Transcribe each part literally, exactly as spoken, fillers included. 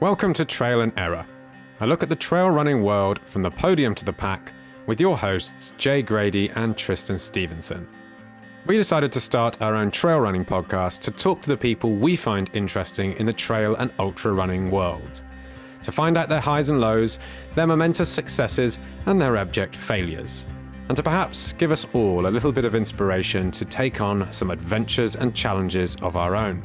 Welcome to Trail and Error, a look at the trail running world from the podium to the pack with your hosts Jay Grady and Tristan Stevenson. We decided to start our own trail running podcast to talk to the people we find interesting in the trail and ultra running world, to find out their highs and lows, their momentous successes and their abject failures, and to perhaps give us all a little bit of inspiration to take on some adventures and challenges of our own.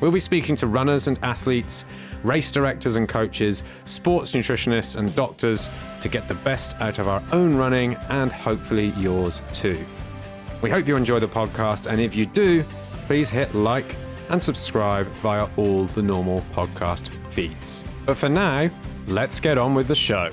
We'll be speaking to runners and athletes, race directors and coaches, sports nutritionists and doctors to get the best out of our own running and hopefully yours too. We hope you enjoy the podcast, and if you do, please hit like and subscribe via all the normal podcast feeds. But for now, let's get on with the show.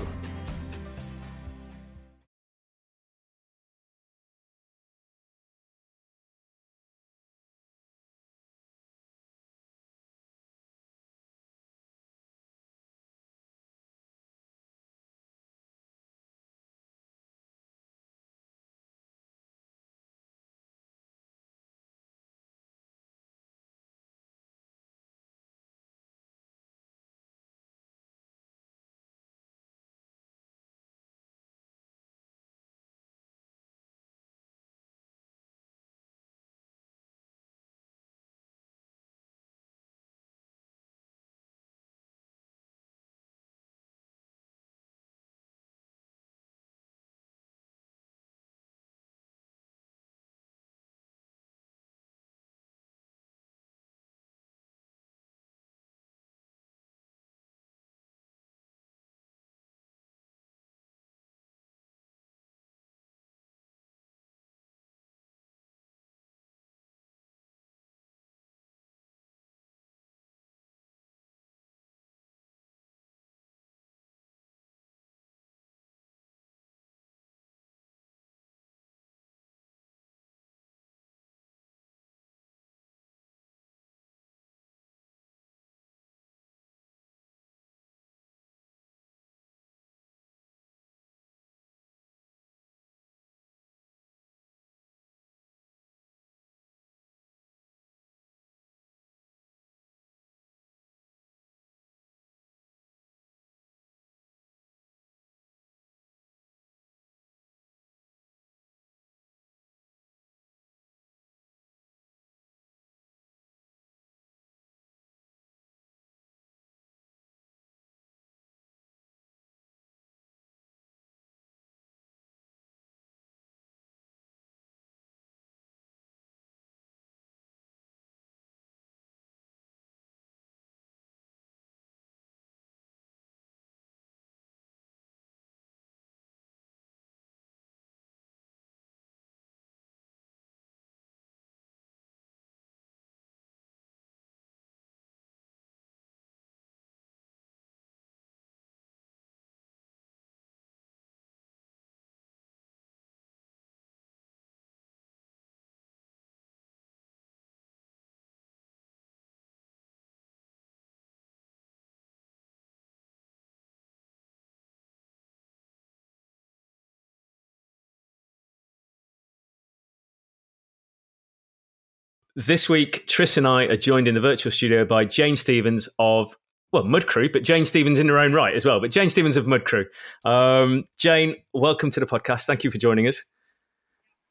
This week, Tris and I are joined in the virtual studio by Jane Stevens of, well, Mud Crew, but Jane Stevens in her own right as well, but Jane Stevens of Mud Crew. Um, Jane, welcome to the podcast. Thank you for joining us.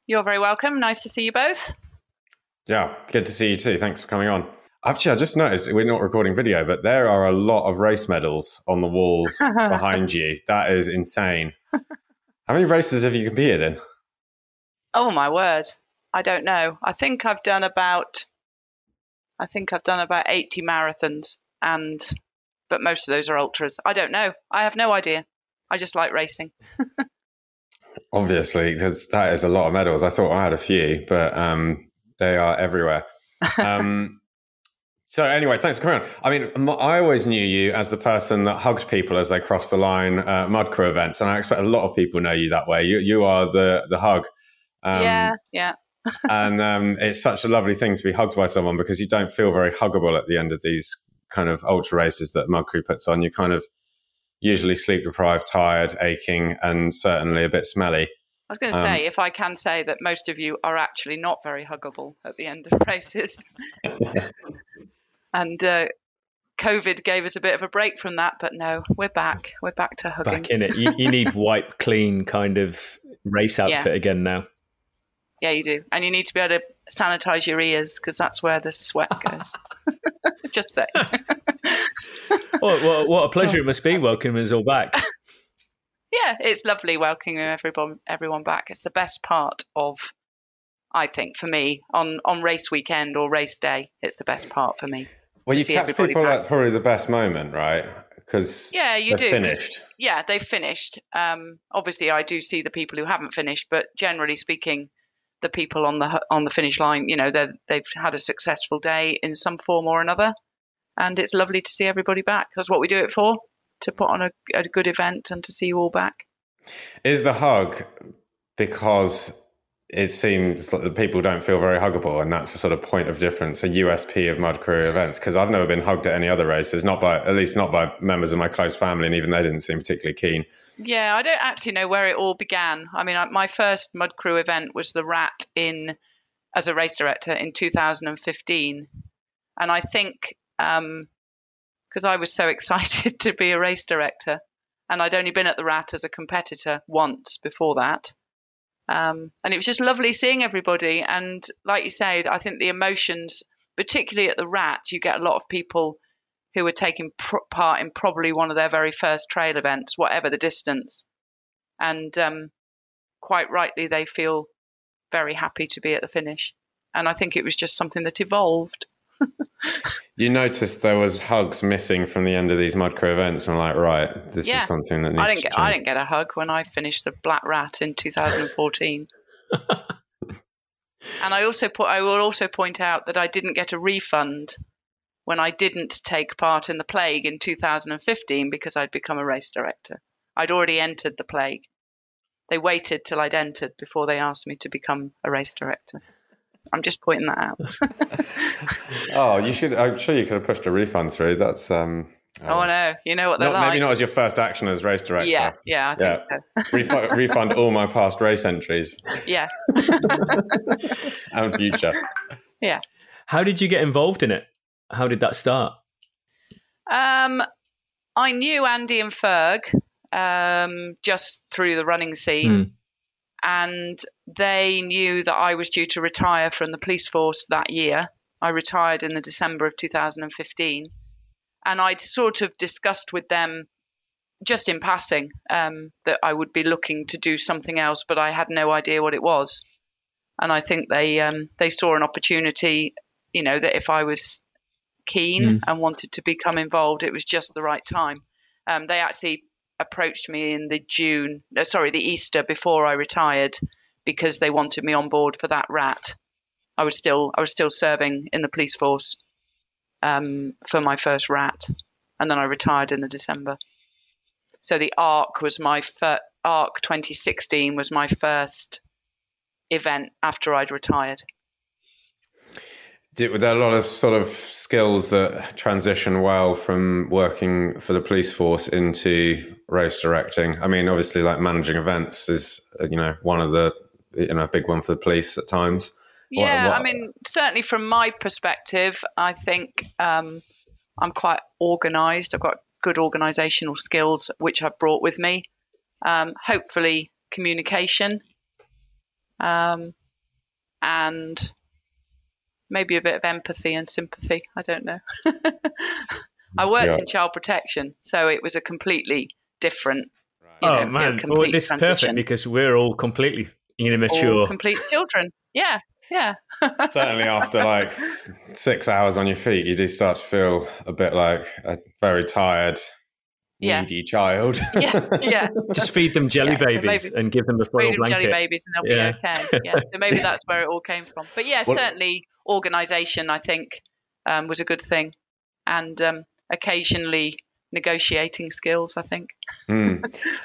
You're very welcome. Nice to see you both. Yeah, good to see you too. Thanks for coming on. Actually, I just noticed we're not recording video, but there are a lot of race medals on the walls behind you. That is insane. How many races have you competed in? Oh, my word. I don't know. I think I've done about, I think I've done about eighty marathons, and but most of those are ultras. I don't know. I have no idea. I just like racing. Obviously, because that is a lot of medals. I thought I had a few, but um, they are everywhere. Um, so anyway, thanks for coming on. I mean, I always knew you as the person that hugged people as they crossed the line at Mud Crew events, and I expect a lot of people know you that way. You you are the the hug. Um, yeah, yeah. and um, it's such a lovely thing to be hugged by someone, because you don't feel very huggable at the end of these kind of ultra races that Mud Crew puts on. You're kind of usually sleep deprived, tired, aching, and certainly a bit smelly. I was going to um, say, if I can say that most of you are actually not very huggable at the end of races. and uh, COVID gave us a bit of a break from that, but no, we're back. We're back to hugging. Back in it. You, you need wipe clean kind of race outfit yeah. again now. Yeah, you do. And you need to be able to sanitize your ears because that's where the sweat goes. Just saying. Well, what, what a pleasure it must be welcoming us all back. Yeah, it's lovely welcoming everyone everyone back. It's the best part of, I think, for me, on, on race weekend or race day, it's the best part for me. Well, you catch people back at probably the best moment, right? Because yeah, you do. Finished. Yeah, they've finished. Um, obviously, I do see the people who haven't finished, but generally speaking, the people on the on the finish line, you know, they've had a successful day in some form or another, and it's lovely to see everybody back. That's what we do it for, to put on a, a good event and to see you all back. Is the hug because it seems like the people don't feel very huggable, and that's a sort of point of difference, a U S P of Mud Crew events? Because I've never been hugged at any other races, not by at least not by members of my close family, and even they didn't seem particularly keen. Yeah, I don't actually know where it all began. I mean, my first Mud Crew event was the Rat in as a race director in two thousand fifteen, and I think um, because I was so excited to be a race director, and I'd only been at the Rat as a competitor once before that. Um, and it was just lovely seeing everybody. And like you say, I think the emotions, particularly at the Rat, you get a lot of people who are taking pr- part in probably one of their very first trail events, whatever the distance. And um, quite rightly, they feel very happy to be at the finish. And I think it was just something that evolved. You noticed there was hugs missing from the end of these Mud Crew events. I'm like, right, this yeah. is something that needs I didn't to get, change. I didn't get a hug when I finished the Black Rat in two thousand fourteen. And I also put, I will also point out that I didn't get a refund when I didn't take part in the Plague in two thousand fifteen because I'd become a race director. I'd already entered the Plague. They waited till I'd entered before they asked me to become a race director. I'm just pointing that out. Oh, you should. I'm sure you could have pushed a refund through. That's. Um, oh, I know. You know what they're not, like. Maybe not as your first action as race director. Yeah, yeah, I yeah. think so. Ref- refund all my past race entries. Yeah. And future. Yeah. How did you get involved in it? How did that start? Um, I knew Andy and Ferg um, just through the running scene. Mm. And they knew that I was due to retire from the police force that year. I retired in the December of two thousand fifteen. And I'd sort of discussed with them just in passing um, that I would be looking to do something else, but I had no idea what it was. And I think they um, they saw an opportunity, you know, that if I was keen mm. and wanted to become involved, it was just the right time. Um, they actually approached me in the June, no, sorry, the Easter before I retired, because they wanted me on board for that Rat. I was still, I was still serving in the police force um, for my first Rat, and then I retired in the December. So the ARC was my fir- ARC twenty sixteen was my first event after I'd retired. Did, were there a lot of sort of skills that transition well from working for the police force into race directing? I mean, obviously, like managing events is, you know, one of the, you know, big one for the police at times. Yeah, what, what... I mean, certainly from my perspective, I think um, I'm quite organised. I've got good organisational skills, which I've brought with me. Um, hopefully, communication um, and maybe a bit of empathy and sympathy. I don't know. I worked yeah. in child protection, so it was a completely different. Right. You know, oh man, well, this is perfect because we're all completely immature, all complete children. Yeah, yeah. Certainly, after like six hours on your feet, you do start to feel a bit like a very tired, yeah. needy child. Yeah, yeah. Just feed them jelly yeah, babies so maybe, and give them a foil feed blanket. Them jelly babies, and they'll yeah. be okay. Yeah. So maybe that's where it all came from. But yeah, well, certainly. Organisation, I think, um, was a good thing, and um, occasionally negotiating skills, I think. mm.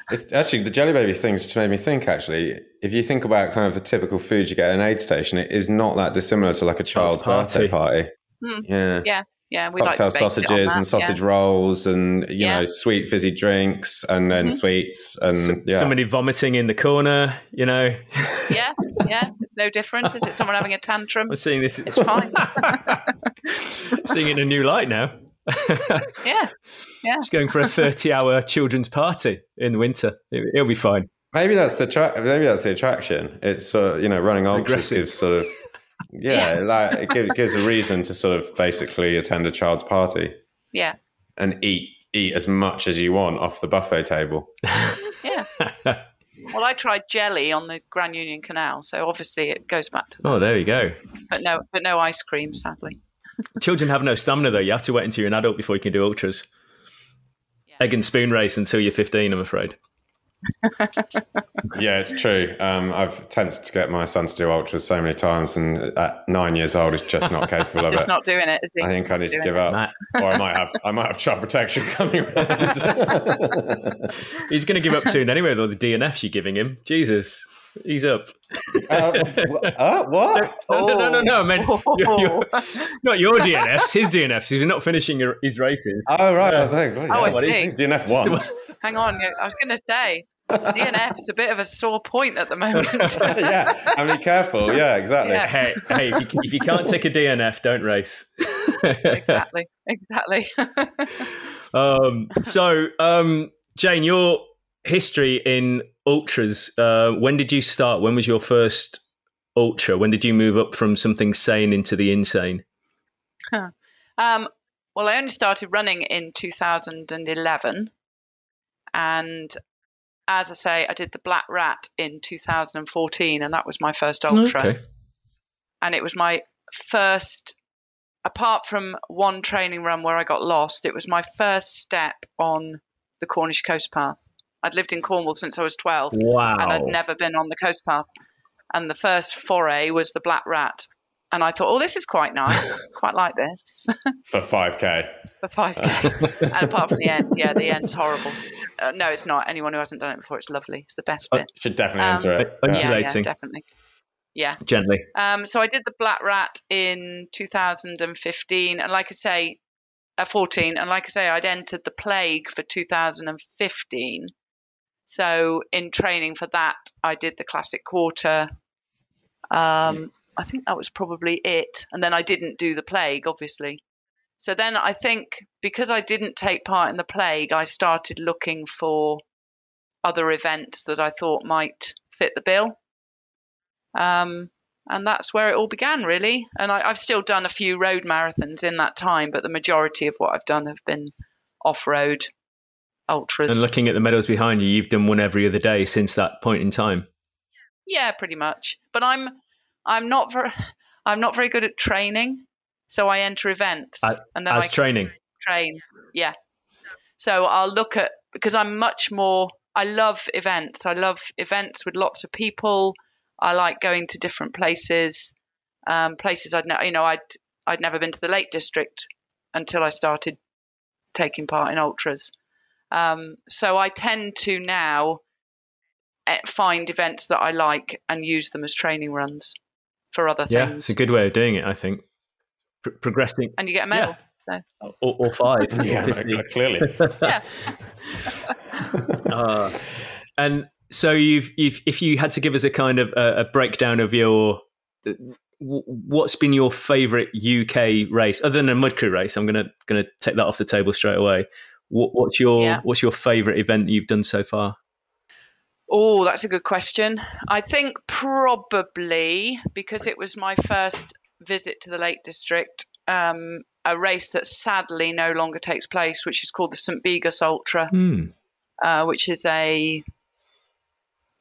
It's actually, the jelly babies things just made me think, actually, if you think about kind of the typical food you get at an aid station, it is not that dissimilar to like a child's birthday party. Mm. Yeah. Yeah. Yeah. We cocktail like sausages and sausage yeah. rolls and, you yeah. know, sweet fizzy drinks and then mm-hmm. sweets and S- yeah. somebody vomiting in the corner, you know. Yeah. Yeah. No different. Is it someone having a tantrum? We're seeing this. It's fine. Seeing it in a new light now. Yeah, yeah. Just going for a thirty-hour children's party in winter. It, it'll be fine. Maybe that's the tra- maybe that's the attraction. It's uh, you know, running ultras gives sort of yeah, yeah. like it gives, gives a reason to sort of basically attend a child's party. Yeah, and eat eat as much as you want off the buffet table. Yeah. Well, I tried jelly on the Grand Union Canal, so obviously it goes back to that. Oh, there you go. But no, but no ice cream, sadly. Children have no stamina, though. You have to wait until you're an adult before you can do ultras. Yeah. Egg and spoon race until you're fifteen, I'm afraid. Yeah, it's true. Um, I've attempted to get my son to do ultras so many times, and at nine years old, he's just not capable of it. He's not doing it. Is he? I think I need to give up, or I might have I might have child protection coming around. He's going to give up soon anyway with all the D N Fs you're giving him. Jesus. He's up. Uh, uh, what? No, no, no, no, no. I mean, you're, you're, not your D N Fs, his D N Fs. He's not finishing your, his races. Oh, right. Uh, I was like, well, yeah. Oh, I what do you think? D N F one. Hang on. I was going to say, D N F's a bit of a sore point at the moment. Yeah. I mean, careful. Yeah, exactly. Yeah. Hey, hey if, you, if you can't take a D N F, don't race. Exactly. Exactly. um, so, um, Jane, your history in ultras, uh, when did you start? When was your first ultra? When did you move up from something sane into the insane? Huh. Um, well, I only started running in two thousand eleven. And as I say, I did the Black Rat in two thousand fourteen, and that was my first ultra. Okay. And it was my first, apart from one training run where I got lost, it was my first step on the Cornish Coast Path. I'd lived in Cornwall since I was twelve. Wow. And I'd never been on the coast path. And the first foray was the Black Rat. And I thought, oh, this is quite nice. Quite like this. For five K. For five K. And apart from the end. Yeah, the end's horrible. Uh, no, it's not. Anyone who hasn't done it before, it's lovely. It's the best bit. Oh, should definitely um, enter it. Yeah, yeah, yeah, definitely. Yeah. Gently. Um, so I did the Black Rat in two thousand fifteen. And like I say, uh, fourteen. And like I say, I'd entered the Plague for two thousand fifteen. So in training for that, I did the classic quarter. Um, I think that was probably it. And then I didn't do the Plague, obviously. So then I think because I didn't take part in the Plague, I started looking for other events that I thought might fit the bill. Um, and that's where it all began, really. And I, I've still done a few road marathons in that time, but the majority of what I've done have been off-road ultras. And looking at the medals behind you, you've done one every other day since that point in time. Yeah, pretty much. But I'm, I'm not very, I'm not very good at training, so I enter events I, and then as I training. Train, yeah. So I'll look at because I'm much more. I love events. I love events with lots of people. I like going to different places, um, places I'd ne- you know I'd I'd never been to the Lake District until I started taking part in ultras. Um, so I tend to now find events that I like and use them as training runs for other things. Yeah, it's a good way of doing it, I think. Pro- progressing. And you get a medal. Yeah. So. Or, or five. Yeah, no, clearly. Yeah. uh, and so you've, you've, if you had to give us a kind of a, a breakdown of your, what's been your favourite U K race, other than a Mud Crew race, I'm going to going to take that off the table straight away. What's your yeah. what's your favourite event that you've done so far? Oh, that's a good question. I think probably because it was my first visit to the Lake District, um, a race that sadly no longer takes place, which is called the Saint Begas Ultra, mm. uh, which is a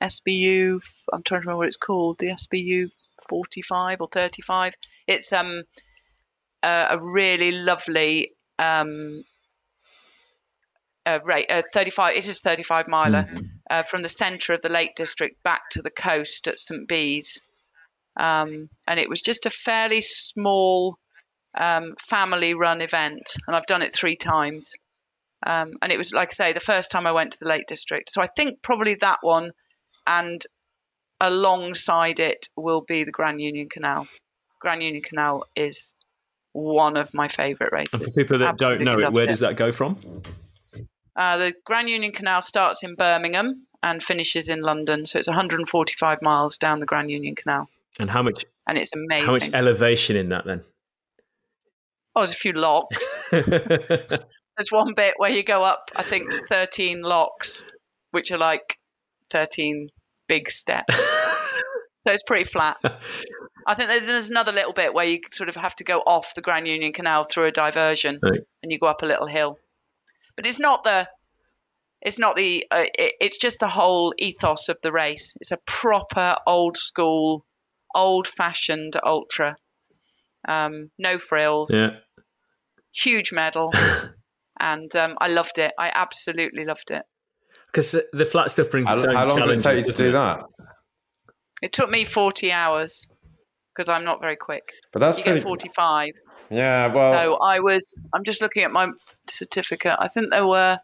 S B U. I'm trying to remember what it's called. The S B U forty-five or thirty-five. It's um a, a really lovely um. Uh, right, uh, thirty-five. It is thirty-five miler mm-hmm. uh, from the centre of the Lake District back to the coast at Saint Bees, um, and it was just a fairly small um, family-run event, and I've done it three times. Um, and it was, like I say, the first time I went to the Lake District, so I think probably that one, and alongside it will be the Grand Union Canal. Grand Union Canal is one of my favourite races. And for people that Absolutely don't know it, where it. does that go from? Uh, the Grand Union Canal starts in Birmingham and finishes in London, so it's one hundred forty-five miles down the Grand Union Canal. And how much? And it's amazing. How much elevation in that then? Oh, there's a few locks. There's one bit where you go up, I think, thirteen locks, which are like thirteen big steps. So it's pretty flat. I think there's, there's another little bit where you sort of have to go off the Grand Union Canal through a diversion, right, and you go up a little hill. But it's not the, it's not the, uh, it, it's just the whole ethos of the race. It's a proper old school, old fashioned ultra. Um, no frills. Yeah. Huge medal. And um, I loved it. I absolutely loved it. Because the flat stuff brings its own challenges. How long did it take you to do that? It took me forty hours because I'm not very quick. But that's you pretty... get forty-five. Yeah, well. So I was. I'm just looking at my certificate. I think there were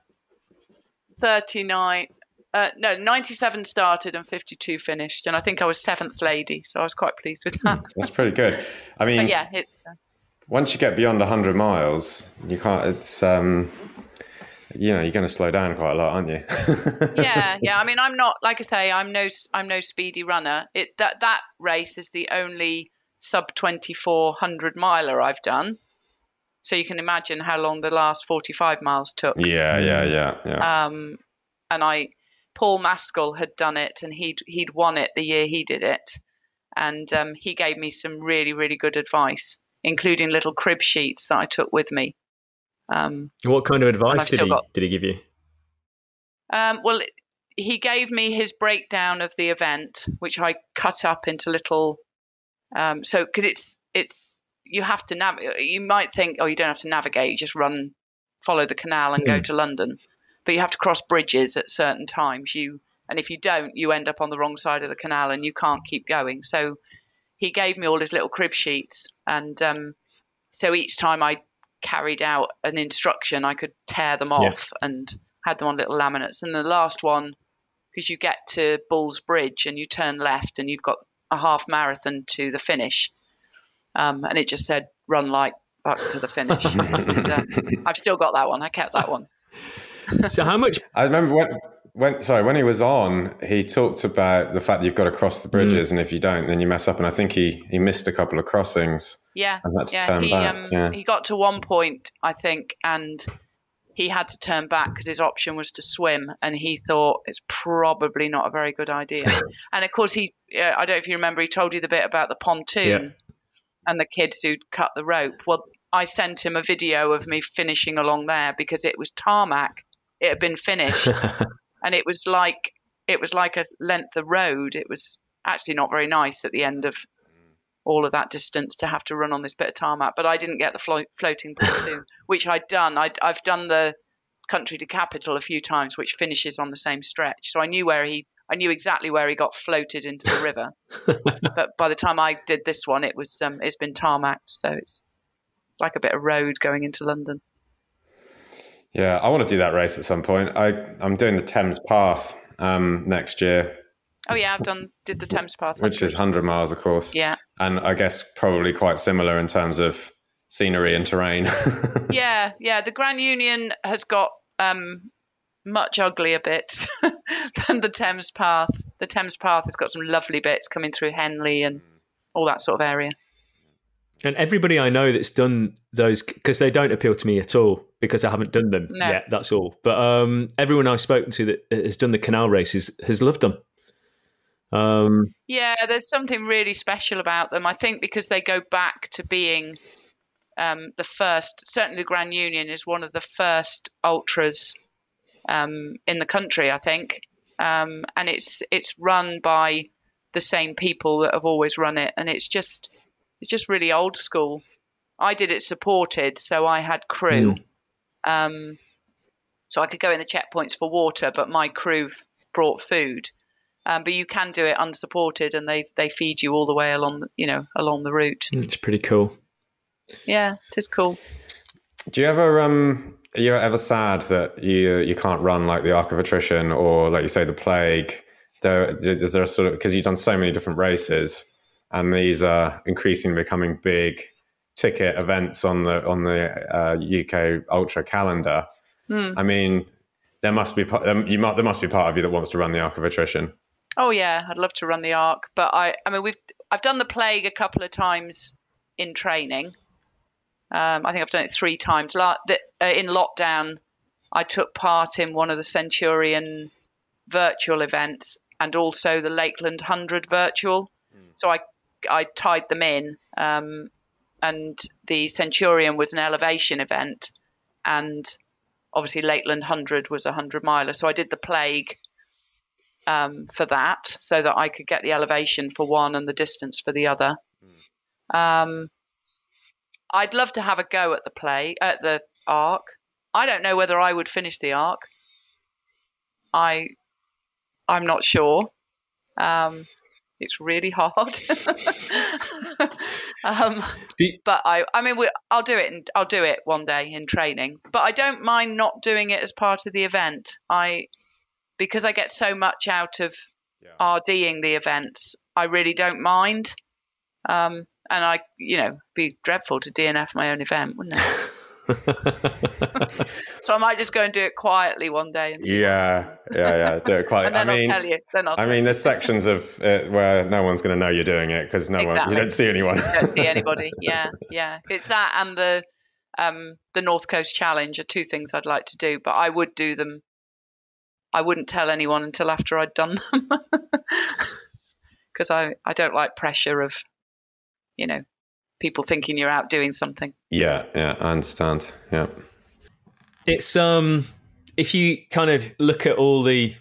thirty-nine. Uh, no, ninety-seven started and fifty-two finished, and I think I was seventh lady. So I was quite pleased with that. That's pretty good. I mean, but yeah, it's. Uh, Once you get beyond one hundred miles, you can't, it's, um, you know, you're going to slow down quite a lot, aren't you? yeah. Yeah. I mean, I'm not, like I say, I'm no, I'm no speedy runner. It, that, that race is the only sub twenty-four hundred miler I've done. So you can imagine how long the last forty-five miles took. Yeah. Yeah. Yeah. yeah. Um, and I, Paul Maskell had done it and he'd, he'd won it the year he did it. And, um, he gave me some really, really good advice, including little crib sheets that I took with me. Um, what kind of advice did he, got, did he give you? Um, well, he gave me his breakdown of the event, which I cut up into little. Um, so, because it's it's you have to navigate. You might think, oh, you don't have to navigate. You just run, follow the canal, and mm. go to London. But you have to cross bridges at certain times. You and if you don't, you end up on the wrong side of the canal, and you can't keep going. So. He gave me all his little crib sheets. And um, so each time I carried out an instruction, I could tear them yeah. off and had them on little laminates. And the last one, because you get to Bull's Bridge and you turn left and you've got a half marathon to the finish. Um, and it just said, run like back to the finish. and, uh, I've still got that one. I kept that one. So how much? I remember when... When, sorry, when he was on, he talked about the fact that you've got to cross the bridges, mm. and if you don't, then you mess up. And I think he, he missed a couple of crossings. Yeah, and had to yeah, turn he, back. Um, yeah. He got to one point, I think, and he had to turn back because his option was to swim, and he thought it's probably not a very good idea. And of course, he uh, I don't know if you remember, he told you the bit about the pontoon yeah. and the kids who'd cut the rope. Well, I sent him a video of me finishing along there because it was tarmac. It had been finished. And it was like it was like a length of road. It was actually not very nice at the end of all of that distance to have to run on this bit of tarmac. But I didn't get the flo- floating pontoon, which I'd done. I'd, I've done the Country to Capital a few times, which finishes on the same stretch. So I knew where he, I knew exactly where he got floated into the river. But by the time I did this one, it was um, it's been tarmacked, so it's like a bit of road going into London. Yeah, I want to do that race at some point. I, I'm doing the Thames Path um, next year. Oh, yeah, I've done did the Thames Path. Which is one hundred miles, of course. Yeah. And I guess probably quite similar in terms of scenery and terrain. yeah, yeah. The Grand Union has got um, much uglier bits than the Thames Path. The Thames Path has got some lovely bits coming through Henley and all that sort of area. And everybody I know that's done those, because they don't appeal to me at all because I haven't done them no. yet, that's all. But um, everyone I've spoken to that has done the canal races has loved them. Um, yeah, there's something really special about them. I think because they go back to being um, the first, certainly the Grand Union is one of the first ultras um, in the country, I think. Um, and it's it's run by the same people that have always run it. And it's just... It's just really old school. I did it supported, so I had crew. Mm. Um, so I could go in the checkpoints for water, but my crew f- brought food. Um, but you can do it unsupported, and they they feed you all the way along, you know, along the route. It's pretty cool. Yeah, it is cool. Do you ever um, are you ever sad that you you can't run like the Arc of Attrition or like you say the Plague? There, is there a sort of because you've done so many different races. And these are increasingly becoming big ticket events on the on the uh, U K Ultra calendar. Mm. I mean, there must be um, you might there must be part of you that wants to run the Arc of Attrition. Oh yeah, I'd love to run the Arc, but I I mean we've I've done the Plague a couple of times in training, Um, I think I've done it three times. In lockdown, I took part in one of the Centurion virtual events and also the Lakeland Hundred virtual. Mm. So I I tied them in, um, and the Centurion was an elevation event, and obviously Lakeland Hundred was a hundred miler. So I did the Plague um, for that, so that I could get the elevation for one and the distance for the other. Mm. Um, I'd love to have a go at the play at the ARC. I don't know whether I would finish the ARC. I, I'm not sure. Um, it's really hard. um, you- but I, I mean, we, I'll do it. And I'll do it one day in training. But I don't mind not doing it as part of the event. I, because I get so much out of yeah. RDing the events. I really don't mind. Um, And I, you know, be dreadful to D N F my own event, wouldn't it? So I might just go and do it quietly one day. And see yeah, yeah, yeah, do it quietly. And then I mean, I'll tell you. Then I'll tell I mean, you. There's sections of it where no one's going to know you're doing it because no exactly. one, you don't see anyone. You don't see anybody. Yeah, yeah. It's that and the um, the North Coast Challenge are two things I'd like to do, but I would do them. I wouldn't tell anyone until after I'd done them because I I don't like pressure of. You know, people thinking you're out doing something. Yeah, yeah, I understand. Yeah. It's um if you kind of look at all the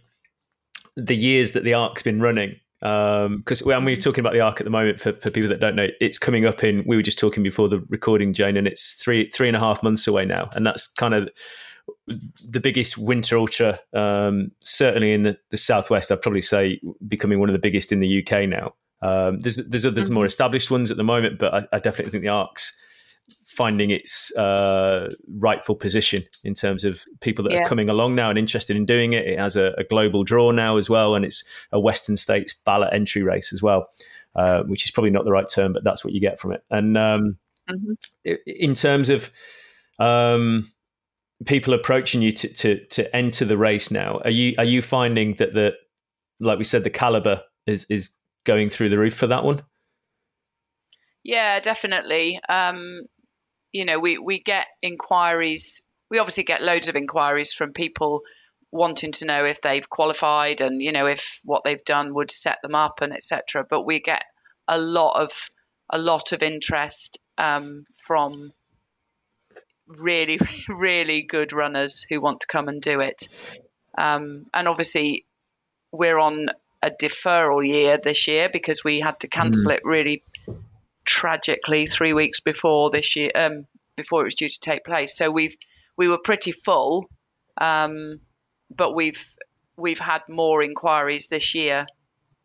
the years that the ARC's been running, um because when we were talking about the ARC at the moment, for, for people that don't know, it's coming up in we were just talking before the recording, Jane, and it's three three and a half months away now. And that's kind of the biggest winter ultra, um, certainly in the, the Southwest, I'd probably say becoming one of the biggest in the U K now. Um, there's there's others more established ones at the moment, but I, I definitely think the ARC's finding its uh, rightful position in terms of people that yeah. are coming along now and interested in doing it. It has a, a global draw now as well, and it's a Western States ballot entry race as well, uh, which is probably not the right term, but that's what you get from it. And um, mm-hmm. in terms of um, people approaching you to, to to enter the race now, are you are you finding that the like we said the caliber is is going through the roof for that one? Yeah, definitely. Um, you know, we, we get inquiries. We obviously get loads of inquiries from people wanting to know if they've qualified and, you know, if what they've done would set them up and et cetera. But we get a lot of, a lot of interest um, from really, really good runners who want to come and do it. Um, and obviously we're on a deferral year this year because we had to cancel mm. it really tragically three weeks before this year, um, before it was due to take place. So we've, we were pretty full, um, but we've, we've had more inquiries this year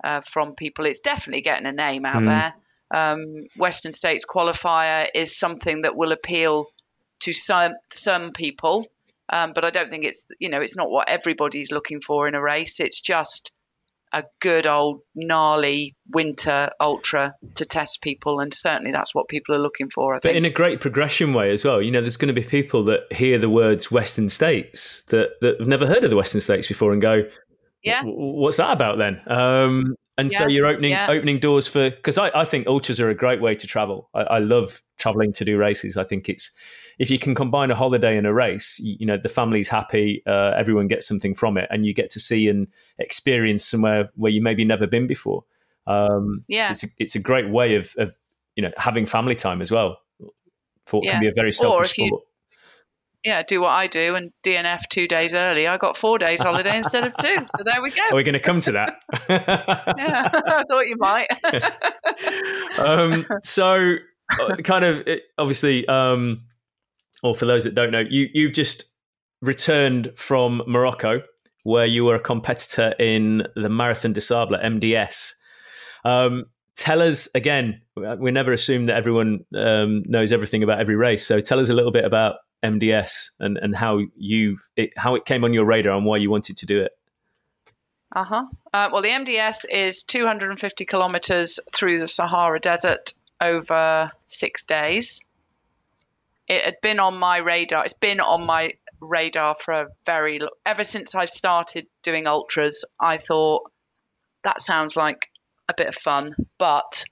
uh, from people. It's definitely getting a name out mm. there. Um, Western States qualifier is something that will appeal to some, some people. Um, but I don't think it's, you know, it's not what everybody's looking for in a race. It's just a good old gnarly winter ultra to test people. And certainly that's what people are looking for, I think. But in a great progression way as well. You know, there's going to be people that hear the words Western States that, that have never heard of the Western States before and go, yeah, what's that about then? Um, and yeah. so you're opening yeah. opening doors for, because I, I think ultras are a great way to travel. I, I love traveling to do races. I think it's, if you can combine a holiday and a race, you, you know, the family's happy, uh, everyone gets something from it, and you get to see and experience somewhere where you maybe never been before. Um, yeah. So it's, a, it's a great way of, of, you know, having family time as well. For, yeah. It can be a very selfish sport. You, yeah, do what I do and D N F two days early. I got four days holiday instead of two. So there we go. Are we going to come to that? Yeah, I thought you might. um, so kind of it, obviously... Um, or for those that don't know, you, you've just returned from Morocco, where you were a competitor in the Marathon de Sable, M D S. Um, tell us, again, we never assume that everyone um, knows everything about every race. So tell us a little bit about M D S and, and how, you've, it, how it came on your radar and why you wanted to do it. Uh-huh. Uh, well, the M D S is two hundred fifty kilometres through the Sahara Desert over six days. It had been on my radar. It's been on my radar for a very long, ever since I started doing ultras. I thought that sounds like a bit of fun, but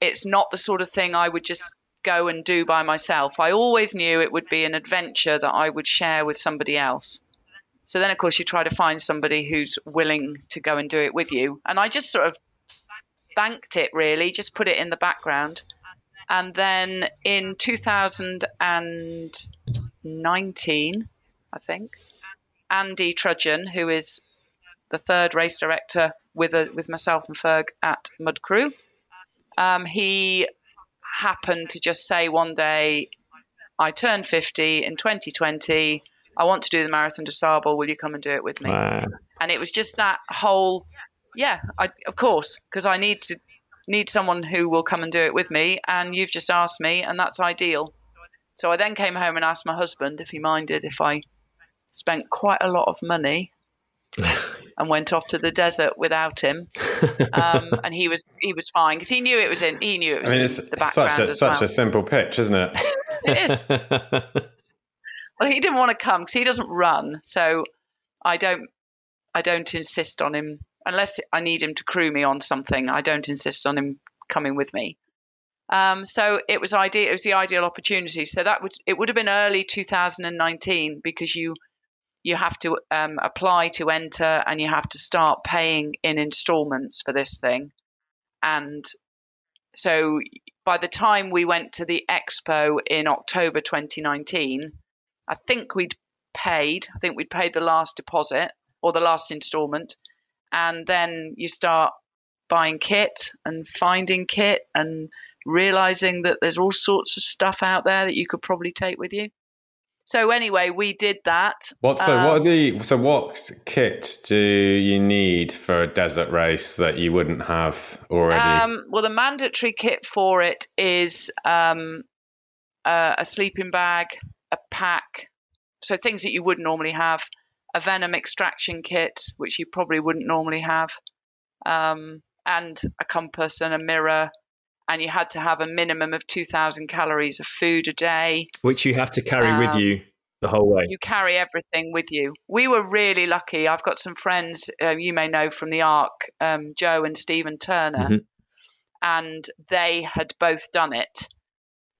it's not the sort of thing I would just go and do by myself. I always knew it would be an adventure that I would share with somebody else. So then, of course, you try to find somebody who's willing to go and do it with you. And I just sort of banked it, really, just put it in the background. And then in two thousand nineteen, I think, Andy Trudgeon, who is the third race director with a, with myself and Ferg at Mud Crew, um, he happened to just say one day, I turned fifty in twenty twenty, I want to do the Marathon de Sable, will you come and do it with me? Wow. And it was just that whole, yeah, I, of course, because I need to need someone who will come and do it with me, and you've just asked me, and that's ideal. So I then came home and asked my husband if he minded if I spent quite a lot of money and went off to the desert without him, um, and he was he was fine because he knew it was in he knew it was I mean, in it's the background such a as such well. A simple pitch, isn't it? It is. Well, he didn't want to come because he doesn't run, so I don't I don't insist on him. Unless I need him to crew me on something, I don't insist on him coming with me. Um, so it was ideal. It was the ideal opportunity. So that would it would have been early two thousand nineteen, because you you have to um, apply to enter, and you have to start paying in instalments for this thing. And so by the time we went to the expo in October twenty nineteen, I think we'd paid. I think we'd paid the last deposit or the last instalment. And then you start buying kit and finding kit and realizing that there's all sorts of stuff out there that you could probably take with you. So anyway, we did that. What so um, what are the so what kit do you need for a desert race that you wouldn't have already? Um, well, the mandatory kit for it is um, uh, a sleeping bag, a pack, so things that you would normally have. A venom extraction kit, which you probably wouldn't normally have, um, and a compass and a mirror, and you had to have a minimum of two thousand calories of food a day. Which you have to carry um, with you the whole way. You carry everything with you. We were really lucky. I've got some friends uh, you may know from the ARC, um, Joe and Stephen Turner, mm-hmm. and they had both done it.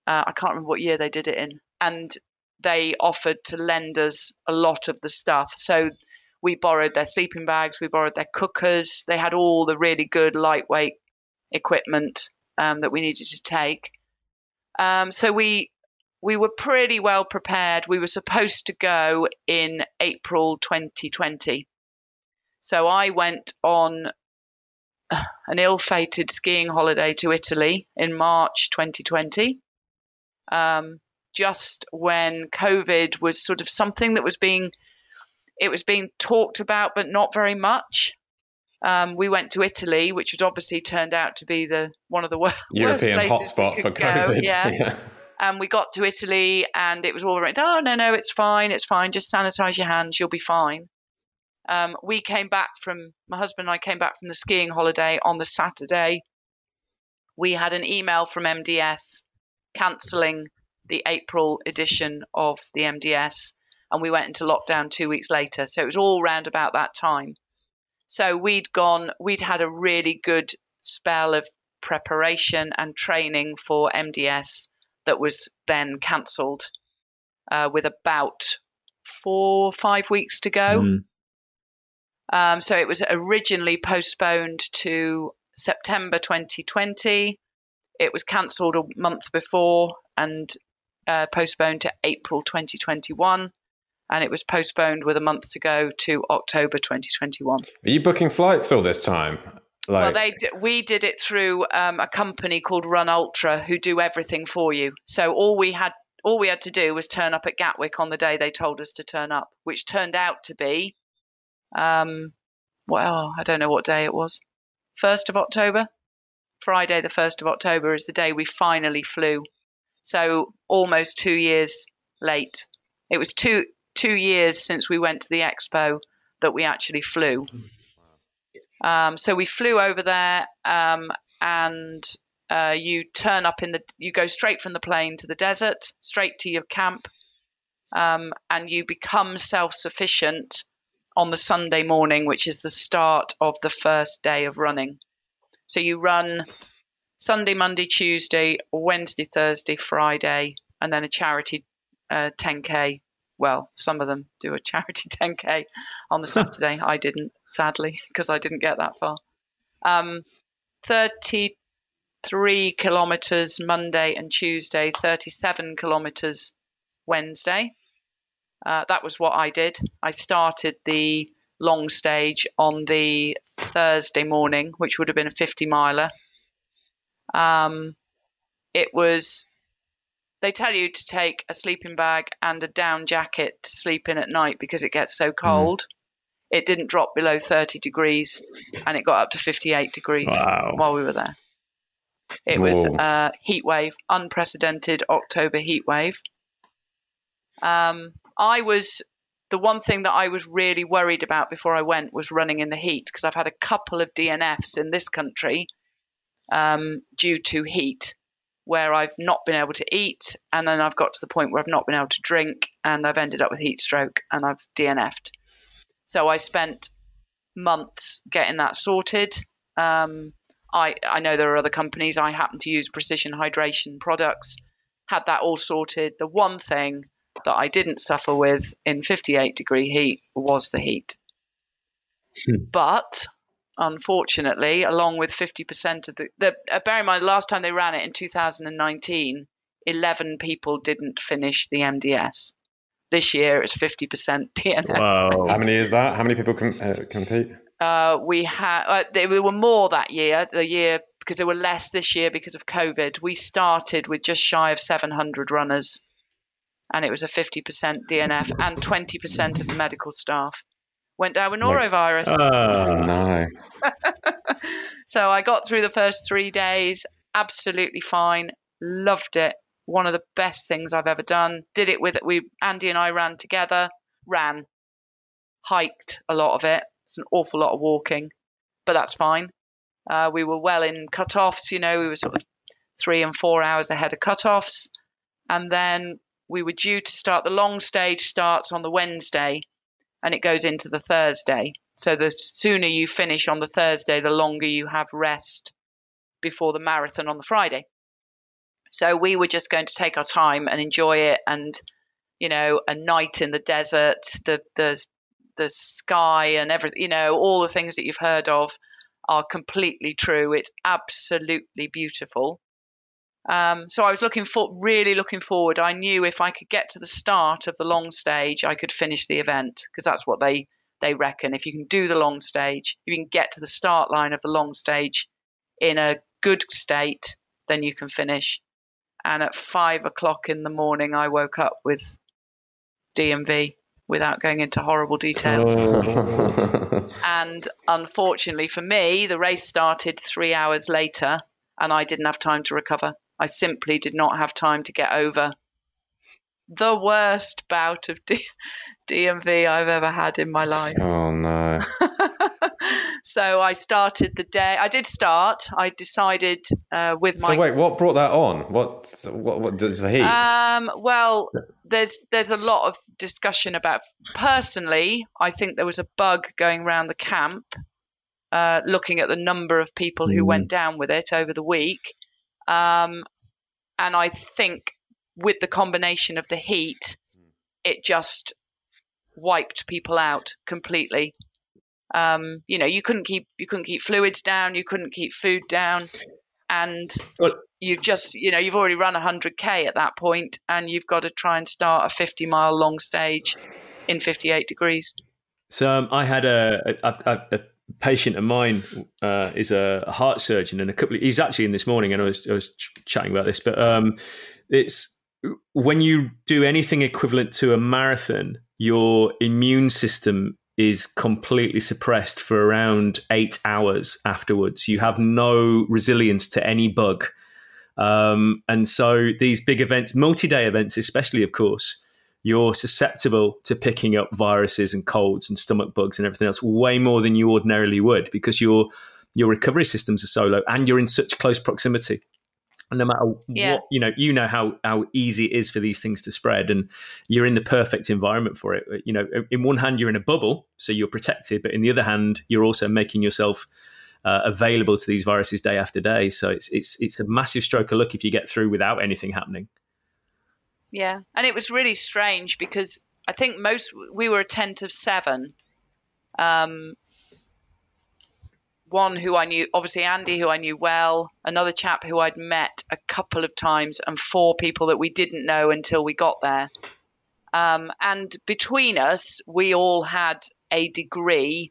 Uh, I can't remember what year they did it in. And they offered to lend us a lot of the stuff. So we borrowed their sleeping bags, we borrowed their cookers. They had all the really good lightweight equipment um, that we needed to take. Um, so we we were pretty well prepared. We were supposed to go in April twenty twenty. So I went on an ill-fated skiing holiday to Italy in March twenty twenty. Um, just when COVID was sort of something that was being, it was being talked about, but not very much. Um, we went to Italy, which had obviously turned out to be the one of the worst European hotspot for COVID. Yeah. yeah. And we got to Italy and it was all around, oh, no, no, it's fine. It's fine. Just sanitize your hands. You'll be fine. Um, we came back from, my husband and I came back from the skiing holiday on the Saturday. We had an email from M D S cancelling the April edition of the M D S, and we went into lockdown two weeks later. So it was all round about that time. So we'd gone, we'd had a really good spell of preparation and training for M D S that was then cancelled uh, with about four or five weeks to go. Mm. Um, so it was originally postponed to September twenty twenty. It was cancelled a month before and Uh, postponed to April twenty twenty-one, and it was postponed with a month to go to October twenty twenty-one. Are you booking flights all this time? Like... Well, they d- we did it through um, a company called Run Ultra, who do everything for you. So all we had, all we had to do was turn up at Gatwick on the day they told us to turn up, which turned out to be, um, well, I don't know what day it was, first of October. Friday, the first of October, is the day we finally flew. So almost two years late. It was two two years since we went to the expo that we actually flew. Um, so we flew over there, um, and uh, you turn up in the you go straight from the plane to the desert, straight to your camp, um, and you become self-sufficient on the Sunday morning, which is the start of the first day of running. So you run Sunday, Monday, Tuesday, Wednesday, Thursday, Friday, and then a charity uh, ten K. Well, some of them do a charity ten K on the Saturday. I didn't, sadly, because I didn't get that far. Um, thirty-three kilometres Monday and Tuesday, thirty-seven kilometres Wednesday. Uh, that was what I did. I started the long stage on the Thursday morning, which would have been a fifty miler. Um, it was, they tell you to take a sleeping bag and a down jacket to sleep in at night because it gets so cold. Mm. It didn't drop below thirty degrees and it got up to fifty-eight degrees. Wow. While we were there. It Whoa. was a heat wave, unprecedented October heat wave. Um, I was, the one thing that I was really worried about before I went was running in the heat, because I've had a couple of D N Fs in this country um, due to heat, where I've not been able to eat, and then I've got to the point where I've not been able to drink, and I've ended up with heat stroke, and I've D N F'd. So I spent months getting that sorted. Um, I, I know there are other companies. I happen to use Precision Hydration products, had that all sorted. The one thing that I didn't suffer with in fifty-eight degree heat was the heat. Hmm. But unfortunately, along with fifty percent of the, the uh, bear in mind, last time they ran it in two thousand nineteen, eleven people didn't finish the M D S. This year it's fifty percent D N F. Wow. How many is that? How many people com- uh, compete? Uh, we had, uh, there were more that year, the year, because there were less this year because of COVID. We started with just shy of seven hundred runners. And it was a fifty percent D N F, and twenty percent of the medical staff went down with norovirus. Oh, no. So I got through the first three days, absolutely fine, loved it. One of the best things I've ever done. Did it with, we Andy and I ran together, ran, hiked a lot of it. It's an awful lot of walking, but that's fine. Uh, we were well in cutoffs, you know, we were sort of three and four hours ahead of cutoffs. And then we were due to start, the long stage starts on the Wednesday and it goes into the Thursday. So the sooner you finish on the Thursday, the longer you have rest before the marathon on the Friday. So we were just going to take our time and enjoy it. And, you know, a night in the desert, the, the, the sky and everything, you know, all the things that you've heard of are completely true. It's absolutely beautiful. Um, so I was looking for, really looking forward. I knew if I could get to the start of the long stage, I could finish the event, because that's what they, they reckon. If you can do the long stage, if you can get to the start line of the long stage in a good state, then you can finish. And at five o'clock in the morning, I woke up with D M V without going into horrible details. Oh. And unfortunately for me, the race started three hours later and I didn't have time to recover. I simply did not have time to get over the worst bout of D- DMV I've ever had in my life. Oh, no. So I started the day. I did start. I decided uh, with my... So wait, what brought that on? What what, what does the heat? Um, well, there's, there's a lot of discussion about... Personally, I think there was a bug going around the camp, uh, looking at the number of people who mm. went down with it over the week. Um, and I think with the combination of the heat, it just wiped people out completely. Um, you know, you couldn't keep, you couldn't keep fluids down, you couldn't keep food down, and you've just, you know, you've already run one hundred K at that point, and you've got to try and start a fifty mile long stage in fifty-eight degrees. So um, I had a, a, a, a patient of mine uh, is a, a heart surgeon, and a couple of, he's actually in this morning, and I was I was chatting about this, but um, it's when you do anything equivalent to a marathon, your immune system is completely suppressed for around eight hours afterwards. You have no resilience to any bug, um, and so these big events, multi-day events, especially, of course, you're susceptible to picking up viruses and colds and stomach bugs and everything else way more than you ordinarily would, because your your recovery systems are so low and you're in such close proximity. And no matter yeah. what, you know, you know how, how easy it is for these things to spread, and you're in the perfect environment for it. You know, in one hand, you're in a bubble, so you're protected, but in the other hand, you're also making yourself uh, available to these viruses day after day. So it's it's it's a massive stroke of luck if you get through without anything happening. Yeah, and it was really strange because I think most we were a tent of seven. Um, one who I knew, obviously Andy, who I knew well, another chap who I'd met a couple of times, and four people that we didn't know until we got there. Um, and between us, we all had a degree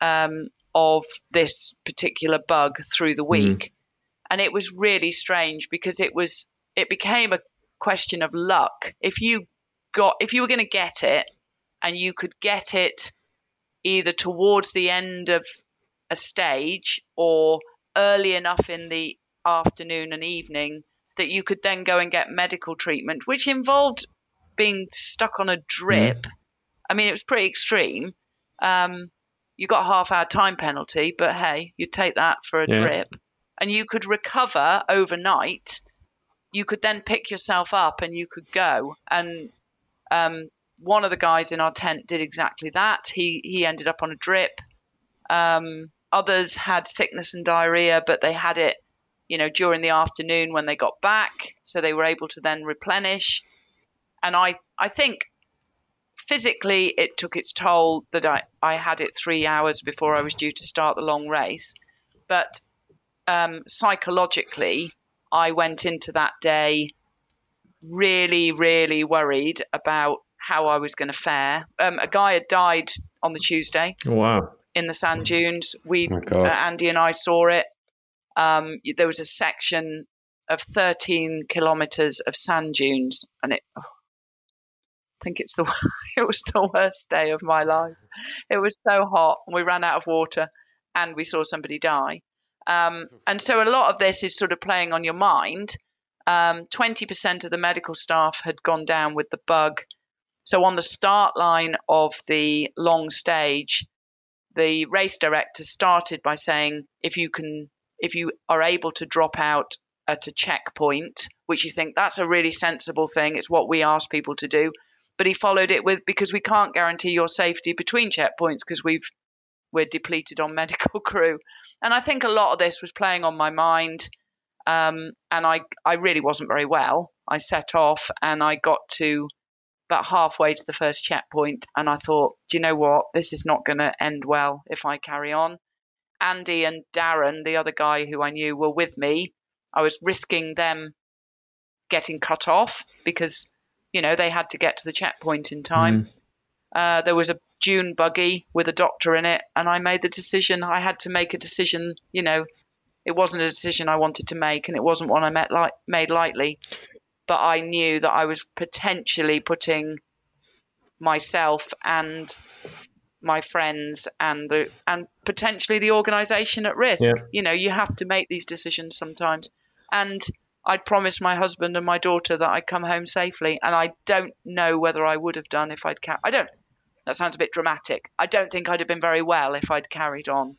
um, of this particular bug through the week, mm. and it was really strange because it was it became a question of luck. If you got, if you were going to get it, and you could get it either towards the end of a stage or early enough in the afternoon and evening that you could then go and get medical treatment, which involved being stuck on a drip. Mm. I mean, it was pretty extreme. Um, you got a half hour time penalty, but hey, you'd take that for a yeah. drip, and you could recover overnight. You could then pick yourself up and you could go. And um, one of the guys in our tent did exactly that. He, he ended up on a drip. Um, others had sickness and diarrhea, but they had it, you know, during the afternoon when they got back. So they were able to then replenish. And I, I think physically it took its toll that I, I had it three hours before I was due to start the long race. But um, psychologically, I went into that day really, really worried about how I was going to fare. Um, a guy had died on the Tuesday. Wow. In the sand dunes. We, oh uh, Andy and I saw it. Um, there was a section of thirteen kilometers of sand dunes, and it, oh, I think it's the, it was the worst day of my life. It was so hot, and we ran out of water, and we saw somebody die. Um, and so a lot of this is sort of playing on your mind. Um, twenty percent of the medical staff had gone down with the bug. So on the start line of the long stage, the race director started by saying, if you can, if you are able to drop out at a checkpoint, which you think that's a really sensible thing. It's what we ask people to do. But he followed it with, because we can't guarantee your safety between checkpoints because we've, we're depleted on medical crew. And I think a lot of this was playing on my mind. Um, and I, I really wasn't very well. I set off and I got to about halfway to the first checkpoint, and I thought, do you know what? This is not going to end well if I carry on. Andy and Darren, the other guy who I knew, were with me. I was risking them getting cut off because, you know, they had to get to the checkpoint in time. Mm. Uh, there was a dune buggy with a doctor in it, and I made the decision. I had to make a decision, you know. It wasn't a decision I wanted to make, and it wasn't one I met li- made lightly. But I knew that I was potentially putting myself and my friends and the, and potentially the organisation at risk. Yeah. You know, you have to make these decisions sometimes. And I'd promised my husband and my daughter that I'd come home safely, and I don't know whether I would have done if I'd ca- – I don't – that sounds a bit dramatic. I don't think I'd have been very well if I'd carried on.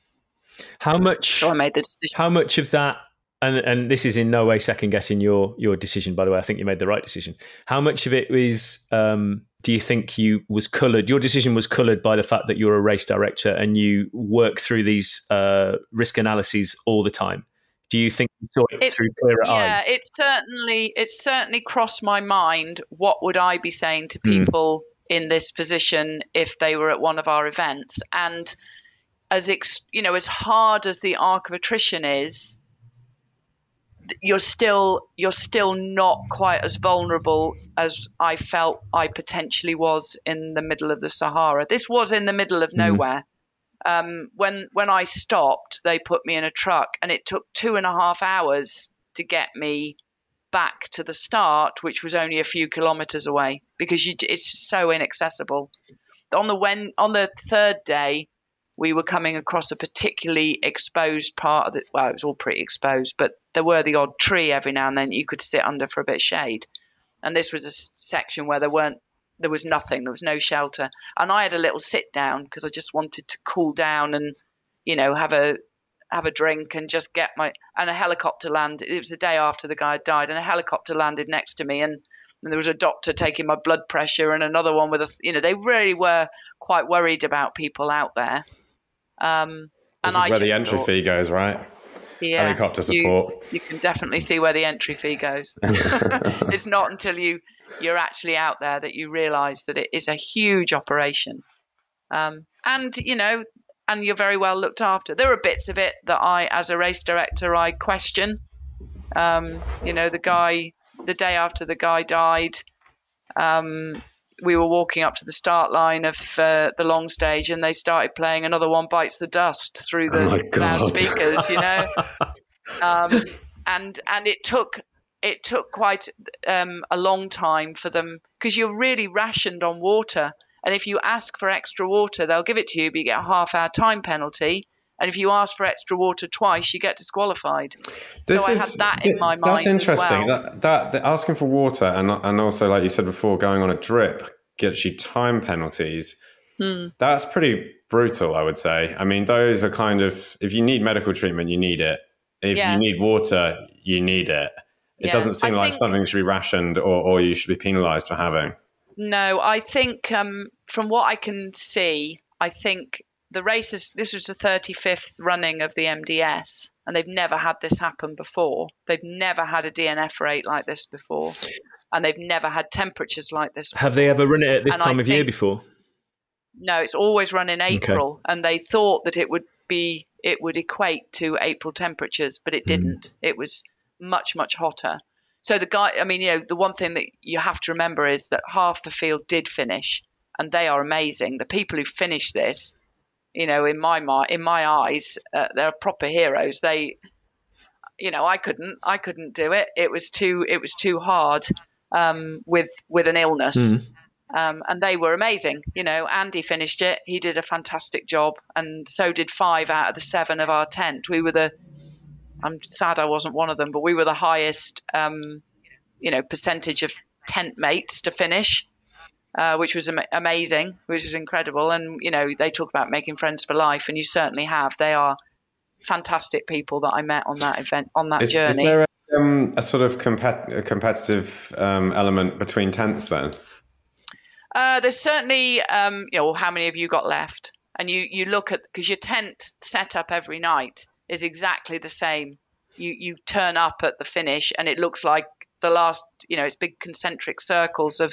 How much – So I made the decision. How much of that – And and this is in no way second guessing your your decision, by the way. I think you made the right decision. How much of it is, um, do you think you was coloured, your decision was coloured by the fact that you're a race director and you work through these uh, risk analyses all the time? Do you think you saw it it's, through clearer yeah, eyes? Yeah, it certainly, it certainly crossed my mind. What would I be saying to people mm. in this position if they were at one of our events? And as ex, you know, as hard as the arc of attrition is, you're still you're still not quite as vulnerable as I felt I potentially was in the middle of the Sahara. This was in the middle of nowhere. Mm-hmm. Um, when when I stopped, they put me in a truck, and it took two and a half hours to get me back to the start, which was only a few kilometres away because you, it's so inaccessible. On the when on the third day, we were coming across a particularly exposed part of the, well, it was all pretty exposed, but there were the odd tree every now and then you could sit under for a bit of shade. And this was a section where there weren't, there was nothing, there was no shelter. And I had a little sit down because I just wanted to cool down and, you know, have a, have a drink and just get my, and a helicopter landed. It was the day after the guy had died, and a helicopter landed next to me, and, and there was a doctor taking my blood pressure and another one with a, you know, they really were quite worried about people out there. Um, This and is I where the entry thought, fee goes, right? Yeah, helicopter support. You, you can definitely see where the entry fee goes. It's not until you you're actually out there that you realise that it is a huge operation, um, and you know, and you're very well looked after. There are bits of it that I, as a race director, I question. Um, you know, the guy the day after the guy died, um, we were walking up to the start line of uh, the long stage, and they started playing "Another One Bites the Dust" through the oh loudspeakers, you know. um, and and it took it took quite um, a long time for them, because you're really rationed on water. And if you ask for extra water, they'll give it to you, but you get a half-hour time penalty. And if you ask for extra water twice, you get disqualified. This so I is, had that in my mind. That's interesting. As well. That, that that asking for water and and also, like you said before, going on a drip gets you time penalties. Hmm. That's pretty brutal, I would say. I mean, those are kind of, if you need medical treatment, you need it. If yeah. you need water, you need it. It yeah. doesn't seem I like think, something should be rationed or, or you should be penalised for having. No, I think um, from what I can see, I think... The race is, this was the thirty-fifth running of the M D S, and they've never had this happen before. They've never had a D N F rate like this before, and they've never had temperatures like this before. Have they ever run it at this and time I of think, year before? No, it's always run in April, okay. And they thought that it would be it would equate to April temperatures, but it didn't. Mm. It was much, much hotter. So the guy, I mean, you know, the one thing that you have to remember is that half the field did finish, and they are amazing. The people who finished this, you know, in my in my eyes, uh, they're proper heroes. They, you know, I couldn't, I couldn't do it. It was too, it was too hard um, with with an illness, mm. um, and they were amazing. You know, Andy finished it. He did a fantastic job, and so did five out of the seven of our tent. We were the, I'm sad I wasn't one of them, but we were the highest, um, you know, percentage of tent mates to finish. Uh, which was am- amazing, which was incredible. And, you know, they talk about making friends for life, and you certainly have. They are fantastic people that I met on that event, on that is, journey. Is there a, um, a sort of compet- a competitive um, element between tents then? Uh, there's certainly, um, you know, well, how many of you got left? And you, you look at, because your tent set up every night is exactly the same. You, you turn up at the finish and it looks like the last, you know, it's big concentric circles of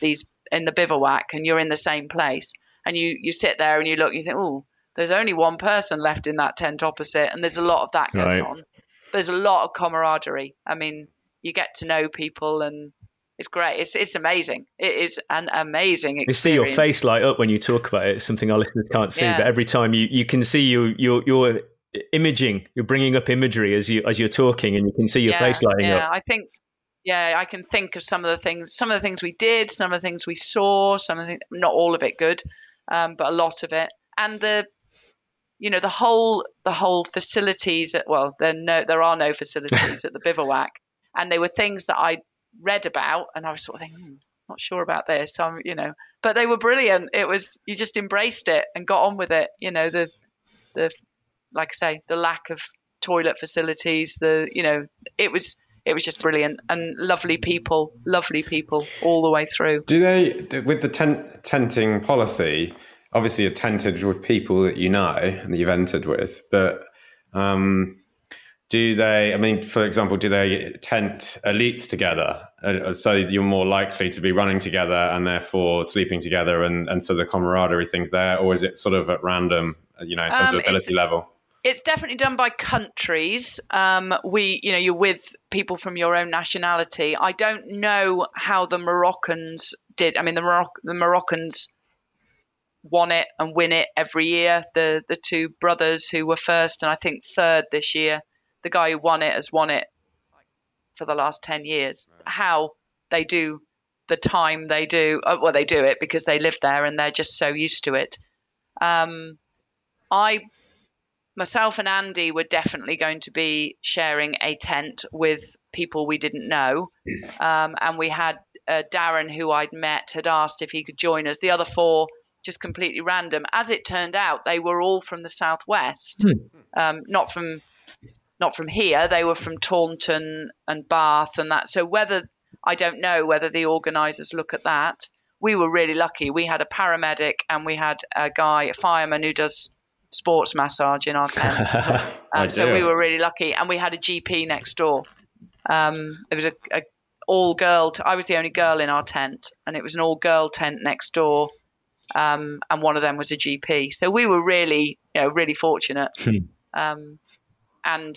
these in the bivouac, and you're in the same place, and you, you sit there and you look and you think, oh, there's only one person left in that tent opposite. And there's a lot of that goes right. on. There's a lot of camaraderie. I mean, you get to know people, and it's great. It's it's amazing. It is an amazing experience. You see your face light up when you talk about it. It's something our listeners can't see, yeah. but every time you, you can see you, you're, you're imaging, you're bringing up imagery as you, as you're talking, and you can see your yeah, face lighting yeah, up. Yeah, I think, Yeah, I can think of some of the things, some of the things we did, some of the things we saw, some of the things, not all of it good, um, but a lot of it. And the, you know, the whole, the whole facilities, at, well, there no, there are no facilities at the bivouac. And they were things that I read about, and I was sort of thinking, hmm, not sure about this, I'm, you know, but they were brilliant. It was, you just embraced it and got on with it. You know, the, the, like I say, the lack of toilet facilities, the, you know, it was, It was just brilliant, and lovely people, lovely people all the way through. Do they, with the tent, tenting policy, obviously you're tented with people that you know and that you've entered with, but um, do they, I mean, for example, do they tent elites together? Uh, so you're more likely to be running together and therefore sleeping together, and, and so the camaraderie thing's there, or is it sort of at random, you know, in terms um, of ability level? It's definitely done by countries. Um, we, you know, you're with people from your own nationality. I don't know how the Moroccans did. I mean, the, Moroc- the Moroccans won it and win it every year. The the two brothers who were first and I think third this year, the guy who won it has won it for the last ten years. How they do the time they do, well, they do it because they live there and they're just so used to it. Um, I... Myself and Andy were definitely going to be sharing a tent with people we didn't know. Um, and we had uh, Darren, who I'd met, had asked if he could join us. The other four, just completely random. As it turned out, they were all from the southwest, mm. um, not from not from here. They were from Taunton and Bath and that. So whether I don't know whether the organisers look at that. We were really lucky. We had a paramedic and we had a guy, a fireman who does sports massage in our tent. um, so we were really lucky, and we had a G P next door. Um, it was a, a all girl. T- I was the only girl in our tent, and it was an all girl tent next door. Um, and one of them was a G P. So we were really, you know, really fortunate. um, and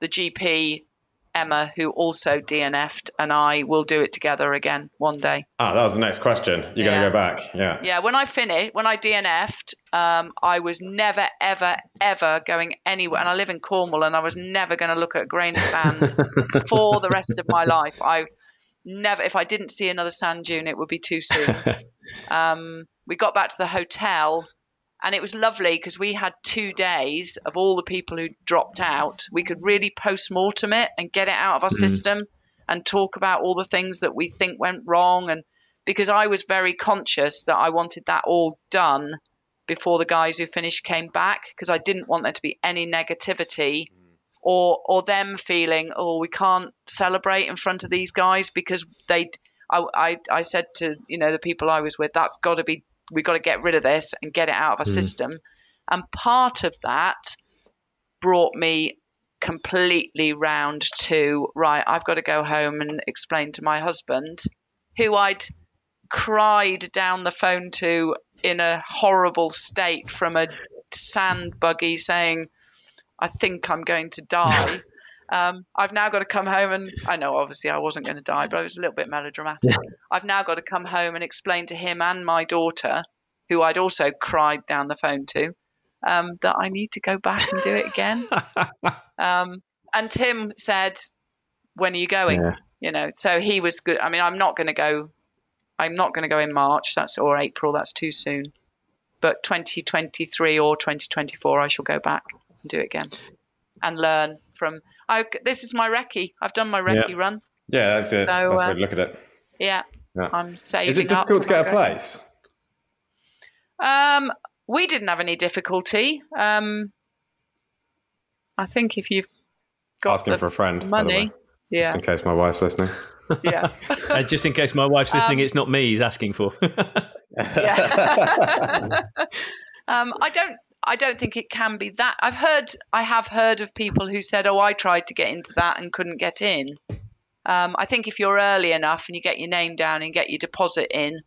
the G P, Emma, who also D N F'd, and I will do it together again one day. Ah, that was the next question. You're yeah. going to go back. Yeah. Yeah. When I finished, when I D N F'd, um, I was never, ever, ever going anywhere. And I live in Cornwall, and I was never going to look at a grain of sand for the rest of my life. I never, if I didn't see another sand dune, it would be too soon. um, we got back to the hotel, and it was lovely because we had two days of all the people who dropped out. We could really post-mortem it and get it out of our mm. system and talk about all the things that we think went wrong. And because I was very conscious that I wanted that all done before the guys who finished came back, because I didn't want there to be any negativity or or them feeling, oh, we can't celebrate in front of these guys because they I, I, I said to, you know, the people I was with, that's got to be, we've got to get rid of this and get it out of our mm. system. And part of that brought me completely round to, right, I've got to go home and explain to my husband, who I'd cried down the phone to in a horrible state from a sand buggy saying, I think I'm going to die. Um, I've now got to come home and I know obviously I wasn't going to die, but I was a little bit melodramatic. Yeah. I've now got to come home and explain to him and my daughter, who I'd also cried down the phone to, um, that I need to go back and do it again. um, and Tim said, when are you going? Yeah. You know, so he was good. I mean, I'm not going to go, I'm not going to go in March. That's or April. That's too soon, but twenty twenty-three or twenty twenty-four, I shall go back and do it again and learn from, I, this is my recce. I've done my recce yeah. run. Yeah, that's it. So, that's uh, way to look at it. Yeah, yeah. I'm saving. Is it difficult to get a place? Um, we didn't have any difficulty. Um, I think if you've got asking the for a friend, money, by the way, yeah. Just in case my wife's listening. Yeah. uh, just in case my wife's listening, um, it's not me he's asking for. yeah. um, I don't. I don't think it can be that. I've heard, I have heard of people who said, oh, I tried to get into that and couldn't get in. Um, I think if you're early enough and you get your name down and get your deposit in,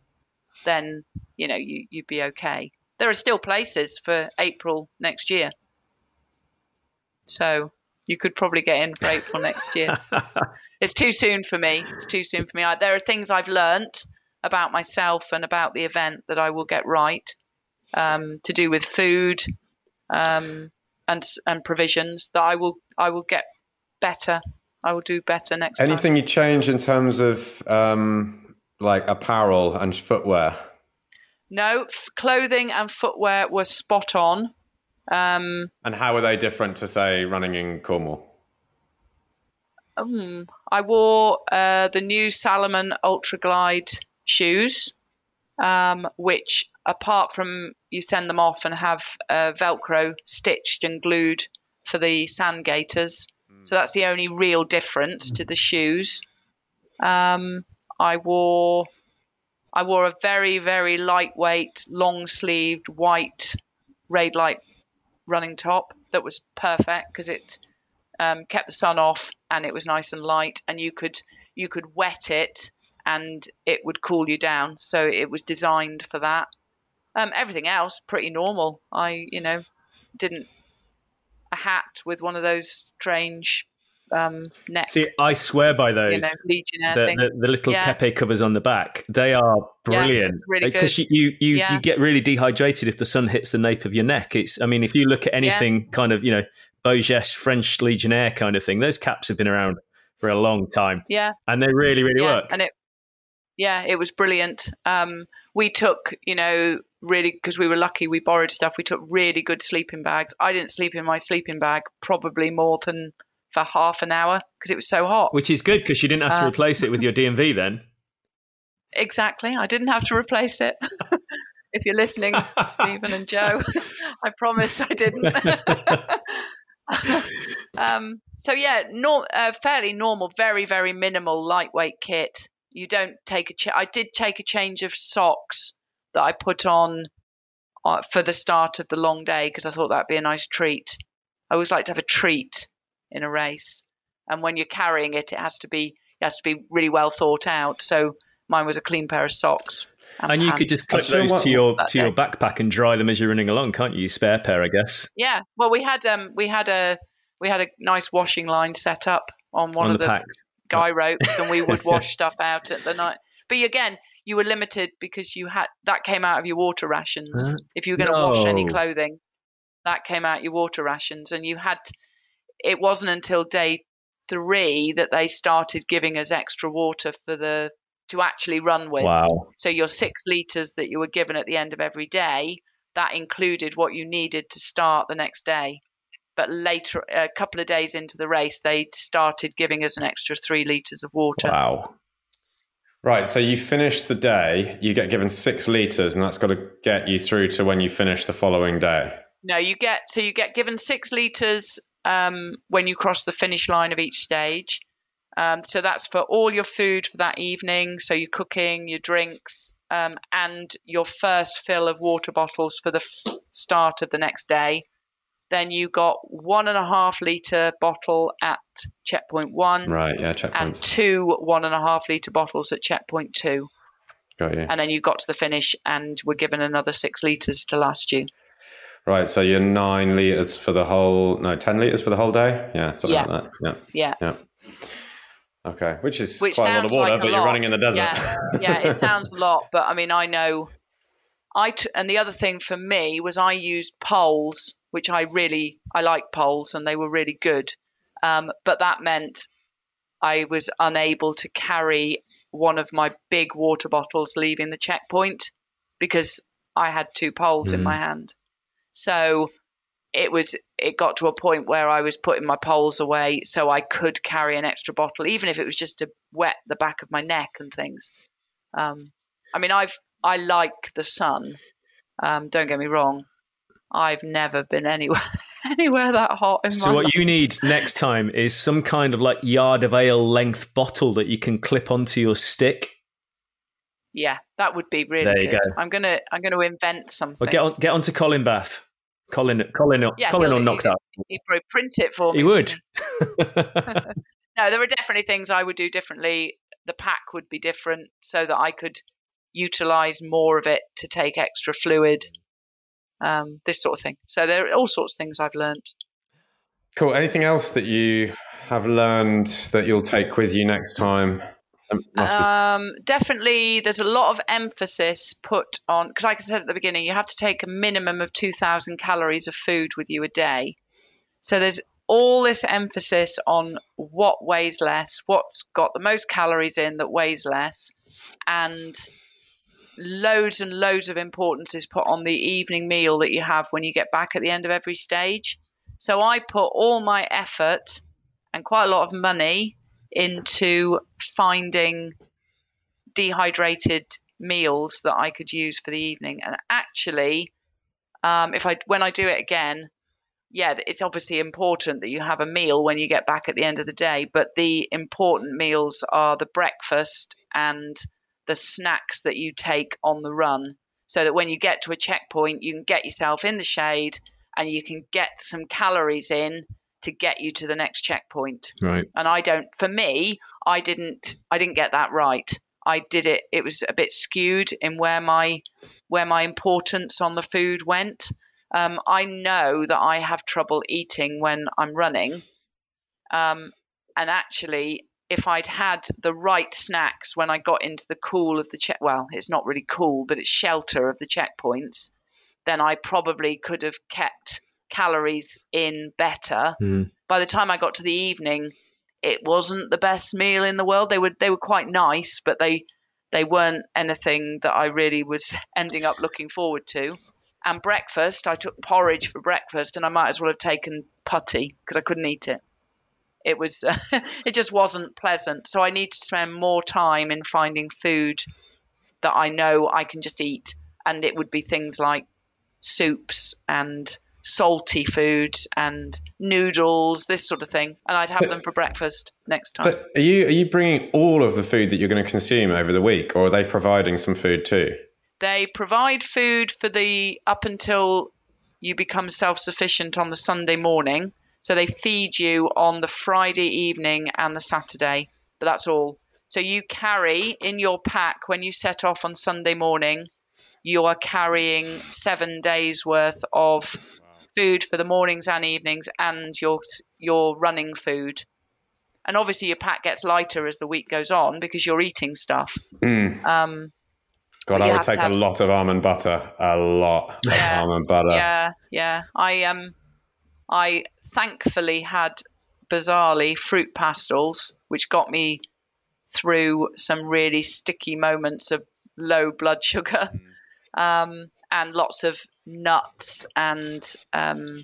then, you know, you, you'd be okay. There are still places for April next year. So you could probably get in for April next year. It's too soon for me. It's too soon for me. I, there are things I've learnt about myself and about the event that I will get right. Um, to do with food um, and and provisions that I will I will get better. I will do better next time. Anything you change in terms of um, like apparel and footwear? No, f- clothing and footwear were spot on. Um, and how are they different to say running in Cornwall? Um, I wore uh, the new Salomon Ultra Glide shoes, um, which apart from you send them off and have uh, Velcro stitched and glued for the sand gaiters. Mm. So that's the only real difference to the shoes. Um, I wore I wore a very, very lightweight, long-sleeved, white Raid Light running top that was perfect because it um, kept the sun off and it was nice and light, and you could you could wet it and it would cool you down. So it was designed for that. Um, everything else, pretty normal. I, you know, didn't a hat with one of those strange um, necks. See, I swear by those. You know, Legionnaire the, the, the little yeah. kepi covers on the back. They are brilliant. Because yeah, really like, you, you, yeah. you get really dehydrated if the sun hits the nape of your neck. It's, I mean, if you look at anything yeah. kind of, you know, Beaugest, French Legionnaire kind of thing, those caps have been around for a long time. Yeah. And they really, really yeah. work. And it, yeah, it was brilliant. Um, we took, you know, really, because we were lucky, we borrowed stuff. We took really good sleeping bags. I didn't sleep in my sleeping bag probably more than for half an hour because it was so hot. Which is good because you didn't have to uh, replace it with your D M V then. Exactly. I didn't have to replace it. If you're listening, Stephen and Joe, I promise I didn't. um, so yeah, nor- uh, fairly normal, very, very minimal lightweight kit. You don't take a ch- I did take a change of socks that I put on uh, for the start of the long day, because I thought that'd be a nice treat. I always like to have a treat in a race. And when you're carrying it, it has to be it has to be really well thought out. So mine was a clean pair of socks. And, and you could just clip those to your to your backpack and dry them as you're running along, can't you? Spare pair, I guess. Yeah. Well, we had um we had a we had a nice washing line set up on one on of the, the guy ropes, and we would wash stuff out at the night. But again, you were limited because you had that came out of your water rations. Huh? If you were going to no. wash any clothing, that came out your water rations, and you had. It wasn't until day three that they started giving us extra water for the. to actually run with. Wow. So your six litres that you were given at the end of every day, that included what you needed to start the next day. But later, a couple of days into the race, they started giving us an extra three litres of water. Wow. Right, so you finish the day, you get given six litres, and that's got to get you through to when you finish the following day. No, you get, so you get given six litres um, when you cross the finish line of each stage. Um, so that's for all your food for that evening, so your cooking, your drinks, um, and your first fill of water bottles for the f- start of the next day. Then you got one and a half litre bottle at checkpoint one. Right, yeah, checkpoint. And two one and a half litre bottles at checkpoint two. Got you. And then you got to the finish and were given another six litres to last you. Right, so you're nine litres for the whole, no, ten litres for the whole day? Yeah, something yeah. like that. Yeah, yeah. yeah. Okay, which is which quite a lot of water, like but lot. You're running in the desert. Yeah. yeah, it sounds a lot, but I mean, I know. I t- and the other thing for me was I used poles, which I really, I like poles, and they were really good. Um, but that meant I was unable to carry one of my big water bottles leaving the checkpoint because I had two poles mm. in my hand. So it was. It got to a point where I was putting my poles away so I could carry an extra bottle, even if it was just to wet the back of my neck and things. Um, I mean, I've I like the sun. Um, don't get me wrong. I've never been anywhere anywhere that hot in my life. So what you need next time is some kind of like yard of ale length bottle that you can clip onto your stick. Yeah, that would be really there you good. Go. I'm gonna I'm gonna invent something. Well, get on get onto Colin Bath. Colin, Colin, yeah, Colin, or knocked out. He'd probably print it for me. He would. No, there were definitely things I would do differently. The pack would be different, so that I could utilize more of it to take extra fluid, um, this sort of thing. So there are all sorts of things I've learned. Cool. Anything else that you have learned that you'll take with you next time? Um, definitely there's a lot of emphasis put on, because like I said at the beginning, you have to take a minimum of two thousand calories of food with you a day. So there's all this emphasis on what weighs less, what's got the most calories in that weighs less, and loads and loads of importance is put on the evening meal that you have when you get back at the end of every stage. So I put all my effort and quite a lot of money into finding dehydrated meals that I could use for the evening. And actually, um, if I when I do it again, yeah, it's obviously important that you have a meal when you get back at the end of the day. But the important meals are the breakfast and the snacks that you take on the run, so that when you get to a checkpoint, you can get yourself in the shade and you can get some calories in to get you to the next checkpoint. Right. And I don't, for me, I didn't, I didn't get that right. I did it. It was a bit skewed in where my, where my importance on the food went. Um, I know that I have trouble eating when I'm running. Um, and actually, if I'd had the right snacks when I got into the cool of the check, well, it's not really cool, but it's shelter of the checkpoints, then I probably could have kept calories in better. Mm. By the time I got to the evening, it wasn't the best meal in the world. They were they were quite nice, but they they weren't anything that I really was ending up looking forward to. And breakfast, I took porridge for breakfast, and I might as well have taken putty because I couldn't eat it. It was uh, it just wasn't pleasant. So I need to spend more time in finding food that I know I can just eat, and it would be things like soups and salty foods and noodles, this sort of thing, and I'd have so, them for breakfast next time. So are you are you bringing all of the food that you're going to consume over the week, or are they providing some food too? They provide food for the up until you become self-sufficient on the Sunday morning. So they feed you on the Friday evening and the Saturday, but that's all. So you carry in your pack when you set off on Sunday morning, you are carrying seven days worth of food for the mornings and evenings and your your running food. And obviously your pack gets lighter as the week goes on because you're eating stuff. Mm. Um, God, I would take have... a lot of almond butter, a lot of yeah. almond butter. Yeah, yeah. I um, I thankfully had bizarrely fruit pastels, which got me through some really sticky moments of low blood sugar, um, and lots of nuts and um,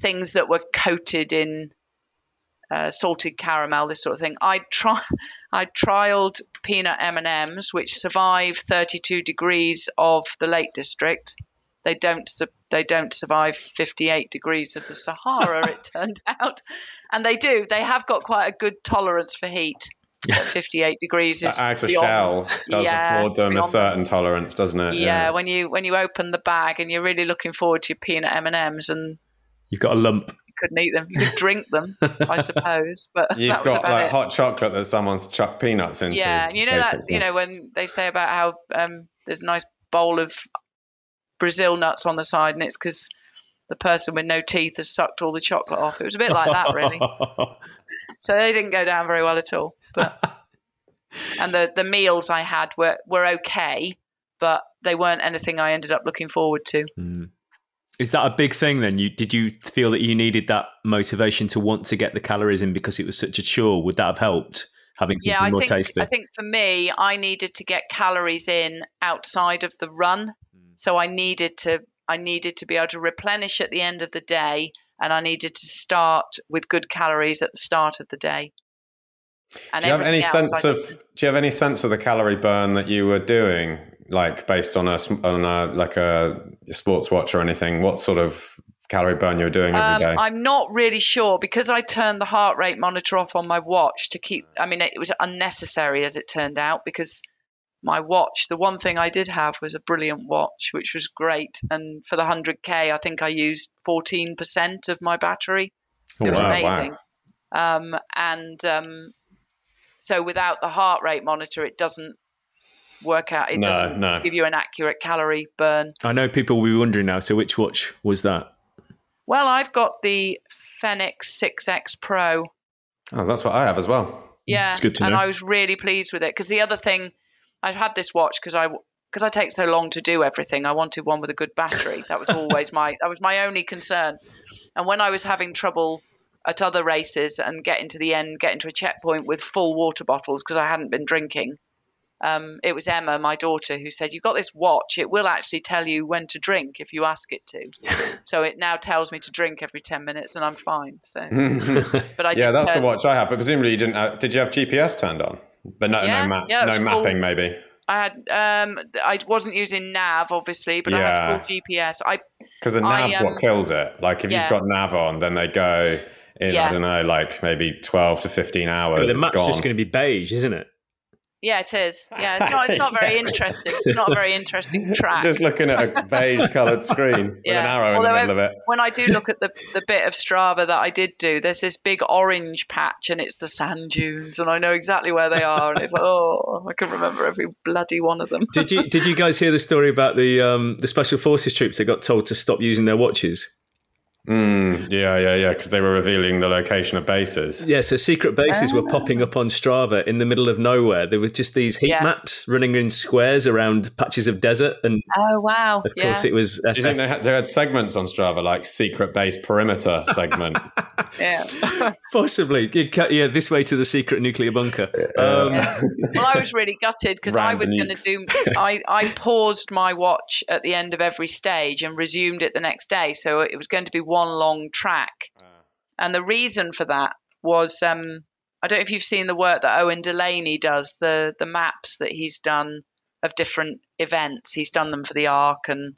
things that were coated in uh, salted caramel, this sort of thing. I try, I trialed peanut M and M's, which survive thirty-two degrees of the Lake District. They don't, su- they don't survive fifty-eight degrees of the Sahara, it turned out. And they do. They have got quite a good tolerance for heat. fifty-eight degrees is outer beyond, shell does yeah, afford them beyond, a certain tolerance, doesn't it? Yeah, yeah. When you when you open the bag and you're really looking forward to your peanut M and M's and you've got a lump, you couldn't eat them. You could drink them, I suppose. But you've that was got about like it. Hot chocolate that someone's chucked peanuts into. Yeah, and you know basically. that you know when they say about how um, there's a nice bowl of Brazil nuts on the side, and it's because the person with no teeth has sucked all the chocolate off. It was a bit like that, really. So they didn't go down very well at all. But and the, the meals I had were, were okay, but they weren't anything I ended up looking forward to. Mm. Is that a big thing then? You did you feel that you needed that motivation to want to get the calories in because it was such a chore? Would that have helped having something yeah, I more think, tasty? I think for me, I needed to get calories in outside of the run. Mm. So I needed to I needed to be able to replenish at the end of the day, and I needed to start with good calories at the start of the day. And do you have any sense of do you have any sense of the calorie burn that you were doing, like based on a on a like a sports watch or anything? What sort of calorie burn you were doing every um, day? I'm not really sure because I turned the heart rate monitor off on my watch to keep. I mean, it was unnecessary as it turned out because my watch. The one thing I did have was a brilliant watch, which was great. And for the one hundred K, I think I used fourteen percent of my battery. It wow, was amazing. Wow. Um, and um, So without the heart rate monitor, it doesn't work out. It no, doesn't no. give you an accurate calorie burn. I know people will be wondering now. So which watch was that? Well, I've got the Fenix six X Pro. Oh, that's what I have as well. Yeah. It's good to know. And I was really pleased with it because the other thing, I've had this watch because I, because I take so long to do everything. I wanted one with a good battery. That was always my, that was my only concern. And when I was having trouble at other races and getting to the end, getting to a checkpoint with full water bottles because I hadn't been drinking. Um, it was Emma, my daughter, who said, "You've got this watch. It will actually tell you when to drink if you ask it to." So it now tells me to drink every ten minutes and I'm fine. So, but I Yeah, that's turn... the watch I have. But presumably you didn't, uh, did you have G P S turned on? But no, yeah, no maps, yeah, no mapping full... maybe. I had, um, I wasn't using nav, obviously, but yeah. I had full G P S. I Because the nav's I, um, what kills it. Like if yeah. you've got nav on, then they go... In, yeah. I don't know, like maybe twelve to fifteen hours. But the map's gone. Just going to be beige, isn't it? Yeah, it is. Yeah, it's not, it's not very interesting. It's not a very interesting track. Just looking at a beige-coloured screen yeah. with an arrow Although in the middle I, of it. When I do look at the, the bit of Strava that I did do, there's this big orange patch and it's the sand dunes and I know exactly where they are. And it's like, oh, I can remember every bloody one of them. Did you Did you guys hear the story about the um, the Special Forces troops that got told to stop using their watches? Mm, yeah, yeah, yeah, because they were revealing the location of bases. Yeah, so secret bases oh. were popping up on Strava in the middle of nowhere. There were just these heat yeah. maps running in squares around patches of desert. And oh, wow. Of yeah. course, it was S F. Do you think they had, they had segments on Strava, like secret base perimeter segment? yeah. Possibly. Yeah, this way to the secret nuclear bunker. Um, yeah. Well, I was really gutted because I was going to do... I, I paused my watch at the end of every stage and resumed it the next day. So it was going to be one long track. Uh, and the reason for that was um I don't know if you've seen the work that Owen Delaney does, the the maps that he's done of different events. He's done them for the ARC and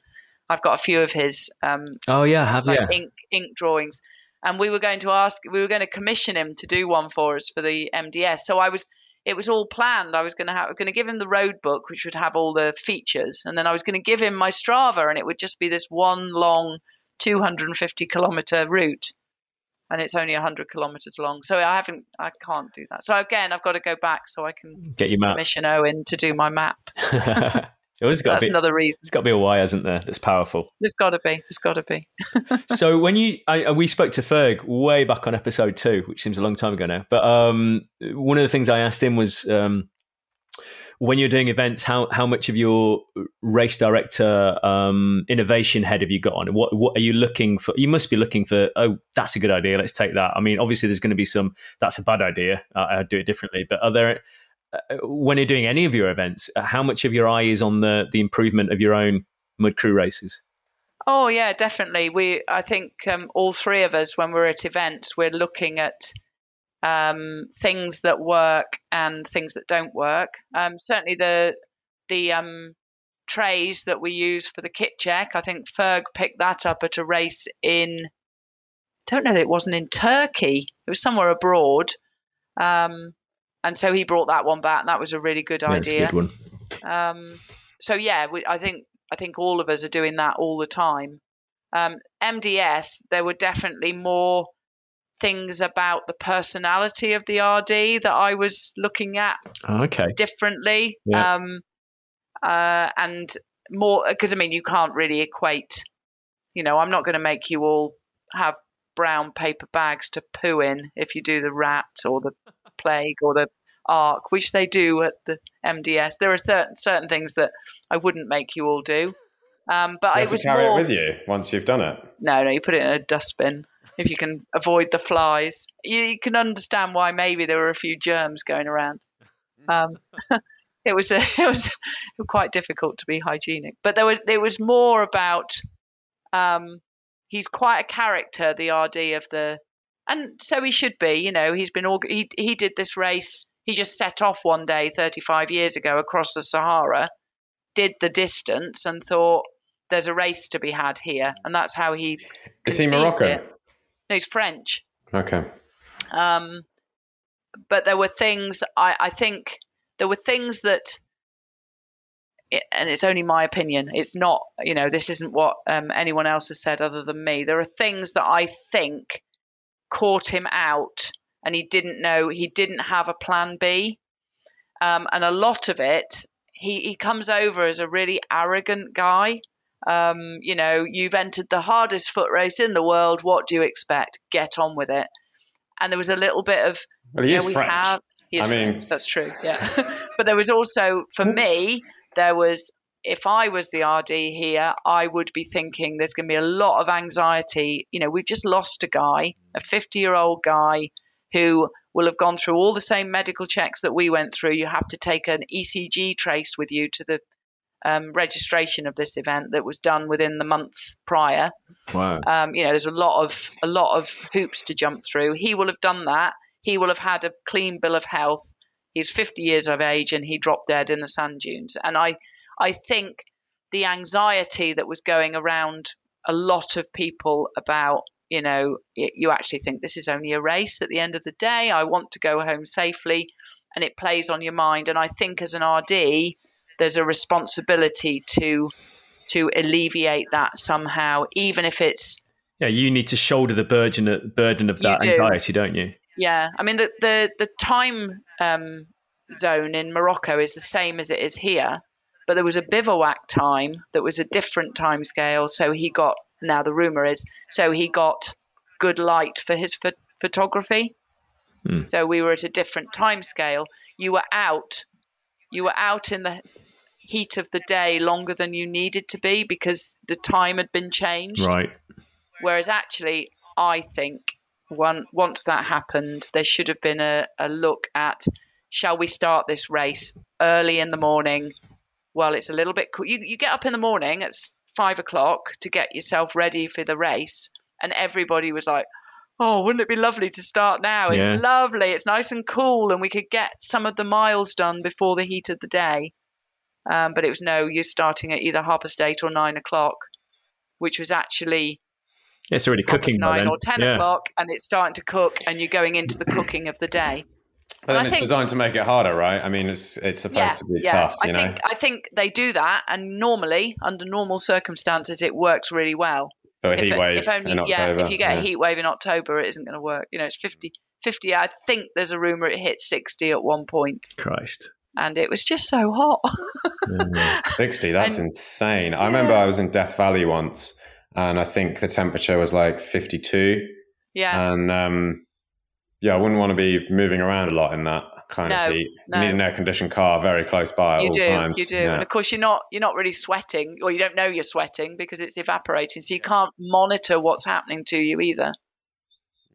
I've got a few of his um oh yeah have like yeah. ink ink drawings. And we were going to ask we were going to commission him to do one for us for the M D S. So I was it was all planned. I was going to have, going to give him the road book, which would have all the features, and then I was going to give him my Strava, and it would just be this one long two hundred fifty kilometer route, and it's only one hundred kilometers long. So I haven't, I can't do that. So again, I've got to go back so I can get your map. Commission Owen to do my map. It's got that's to be, another reason. It's got to be a why, isn't there? That's powerful. It's got to be. It's got to be. So when you, I, we spoke to Ferg way back on episode two, which seems a long time ago now. But um, one of the things I asked him was, um, when you're doing events, how how much of your race director um, innovation head have you got on? What what are you looking for? You must be looking for, oh, that's a good idea. Let's take that. I mean, obviously, there's going to be some, that's a bad idea. I, I'd do it differently. But are there, when you're doing any of your events, how much of your eye is on the, the improvement of your own Mud Crew races? Oh, yeah, definitely. We, I think um, all three of us, when we're at events, we're looking at um, things that work and things that don't work. Um, certainly the the um, trays that we use for the kit check, I think Ferg picked that up at a race in, I don't know, it wasn't in Turkey. It was somewhere abroad. Um And so he brought that one back, and that was a really good idea. That's a good one. Um, so yeah, we, I think I think all of us are doing that all the time. Um, M D S, there were definitely more things about the personality of the R D that I was looking at oh, okay. differently, yeah. um, uh, and more because I mean you can't really equate. You know, I'm not going to make you all have brown paper bags to poo in if you do the Rat or the Plague or the ARC, which they do at the M D S. There are certain certain things that I wouldn't make you all do. Um, but you have I was to carry more, it with you once you've done it. No, no, you put it in a dustbin if you can avoid the flies. You, you can understand why maybe there were a few germs going around. Um, it was a, it was quite difficult to be hygienic, but there was it was more about. Um, he's quite a character, the R D of the. And so he should be, you know, he's been, he, he did this race. He just set off one day thirty-five years ago across the Sahara, did the distance and thought there's a race to be had here. And that's how he. Is he Moroccan? It. No, he's French. Okay. Um, but there were things, I, I think there were things that, and it's only my opinion, it's not, you know, this isn't what um, anyone else has said other than me. There are things that I think caught him out and he didn't know, he didn't have a plan B. Um, and a lot of it, he, he comes over as a really arrogant guy. Um, you know, you've entered the hardest foot race in the world. What do you expect? Get on with it. And there was a little bit of, well, he is we French. Have, he is I mean, French, that's true. Yeah. But there was also, for me, there was, if I was the R D here, I would be thinking there's going to be a lot of anxiety. You know, we've just lost a guy, a fifty-year-old guy who will have gone through all the same medical checks that we went through. You have to take an E C G trace with you to the um, registration of this event that was done within the month prior. Wow. Um, you know, there's a lot of a lot of hoops to jump through. He will have done that. He will have had a clean bill of health. He's fifty years of age and he dropped dead in the sand dunes. And I... I think the anxiety that was going around a lot of people about, you know, you actually think this is only a race at the end of the day. I want to go home safely and it plays on your mind. And I think as an R D, there's a responsibility to to alleviate that somehow, even if it's. Yeah, you need to shoulder the burden, burden of that do. anxiety, don't you? Yeah. I mean, the, the, the time um, zone in Morocco is the same as it is here. But there was a bivouac time that was a different time scale. So he got, now the rumor is, so he got good light for his ph- photography. Mm. So we were at a different time scale. You were out, you were out in the heat of the day longer than you needed to be because the time had been changed. Right. Whereas actually, I think one, once that happened, there should have been a, a look at, shall we start this race early in the morning? Well, it's a little bit cool. You, you get up in the morning at five o'clock to get yourself ready for the race. And everybody was like, oh, wouldn't it be lovely to start now? It's yeah. lovely. It's nice and cool. And we could get some of the miles done before the heat of the day. Um, but it was no, you're starting at either half past eight or nine o'clock, which was actually yeah, it's already cooking nine or ten yeah. o'clock. And it's starting to cook and you're going into the cooking of the day. But then I it's think, designed to make it harder, right? I mean, it's it's supposed yeah, to be yeah. tough, you I know? Think, I think they do that, and normally, under normal circumstances, it works really well. So a heat if, wave if only, in October. Yeah, if you get yeah. a heat wave in October, it isn't going to work. You know, it's fifty, fifty. I think there's a rumour it hit sixty at one point. Christ. And it was just so hot. mm, sixty, that's and, insane. I yeah. remember I was in Death Valley once, and I think the temperature was like fifty-two. Yeah. And... um yeah, I wouldn't want to be moving around a lot in that kind no, of heat. No. You need an air-conditioned car very close by at you all do, times. You do, you yeah. do. And, of course, you're not you're not really sweating, or you don't know you're sweating because it's evaporating, so you can't monitor what's happening to you either.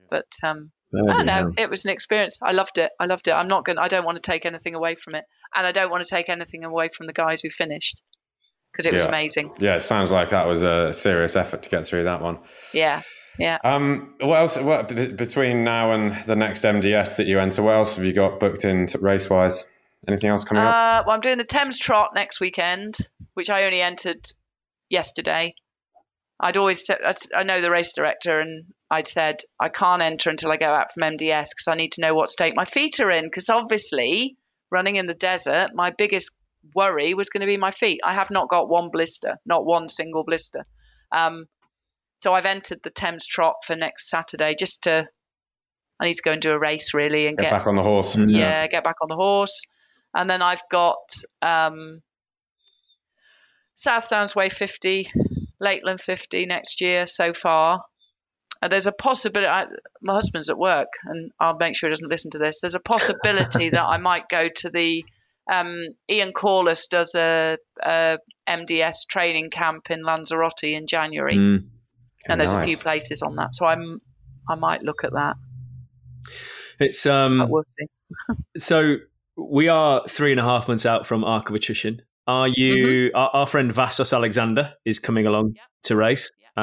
But, um, I don't know, it was an experience. I loved it. I loved it. I'm not gonna, I don't want to take anything away from it, and I don't want to take anything away from the guys who finished because it yeah. was amazing. Yeah, it sounds like that was a serious effort to get through that one. Yeah. Yeah. Um, what else? What, b- between now and the next M D S that you enter, what else have you got booked in to, race-wise? Anything else coming uh, up? Well, I'm doing the Thames Trot next weekend, which I only entered yesterday. I'd always, I know the race director, and I'd said I can't enter until I go out from M D S because I need to know what state my feet are in. Because obviously, running in the desert, my biggest worry was going to be my feet. I have not got one blister, not one single blister. Um, So I've entered the Thames Trot for next Saturday just to – I need to go and do a race really and get, get – back on the horse. Yeah, yeah, get back on the horse. And then I've got um, South Downs Way fifty, Lakeland fifty next year so far. And there's a possibility – my husband's at work and I'll make sure he doesn't listen to this. There's a possibility that I might go to the um, – Ian Corliss does a, a M D S training camp in Lanzarote in January. Mm. And there's nice. a few places on that, so I'm I might look at that. It's um. So we are three and a half months out from Arc of Attrition. Are you? Mm-hmm. Our, our friend Vassos Alexander is coming along yep. to race. Yep. Uh,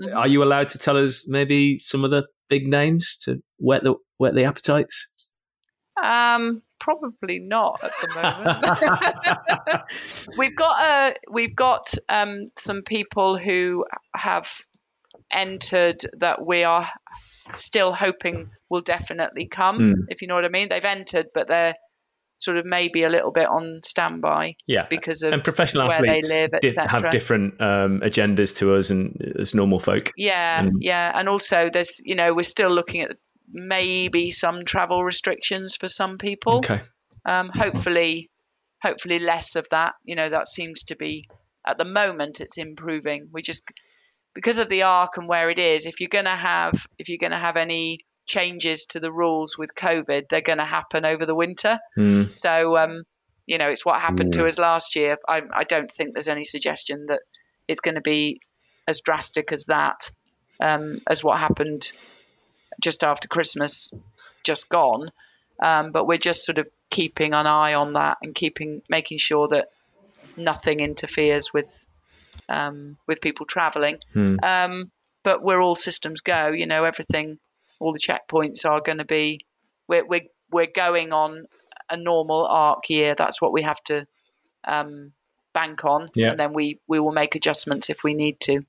mm-hmm. Are you allowed to tell us maybe some of the big names to whet the whet the appetites? Um, probably not at the moment. we've got uh, we've got um some people who have entered that we are still hoping will definitely come, mm. if you know what I mean. They've entered, but they're sort of maybe a little bit on standby yeah. because of and professional where athletes they live, di- have different um, agendas to us and as normal folk. Yeah, um, yeah. And also there's, you know, we're still looking at maybe some travel restrictions for some people. Okay. Um, hopefully, hopefully less of that. You know, that seems to be, at the moment, it's improving. We just... Because of the arc and where it is, if you're going to have if you're going to have any changes to the rules with COVID, they're going to happen over the winter. Mm. So, um, you know, it's what happened mm. to us last year. I, I don't think there's any suggestion that it's going to be as drastic as that, um, as what happened just after Christmas, just gone. Um, but we're just sort of keeping an eye on that and keeping making sure that nothing interferes with. Um, with people traveling hmm. um, but we're all systems go, you know, everything, all the checkpoints are going to be we're, we're we're going on a normal arc year. That's what we have to um, bank on yeah. and then we we will make adjustments if we need to.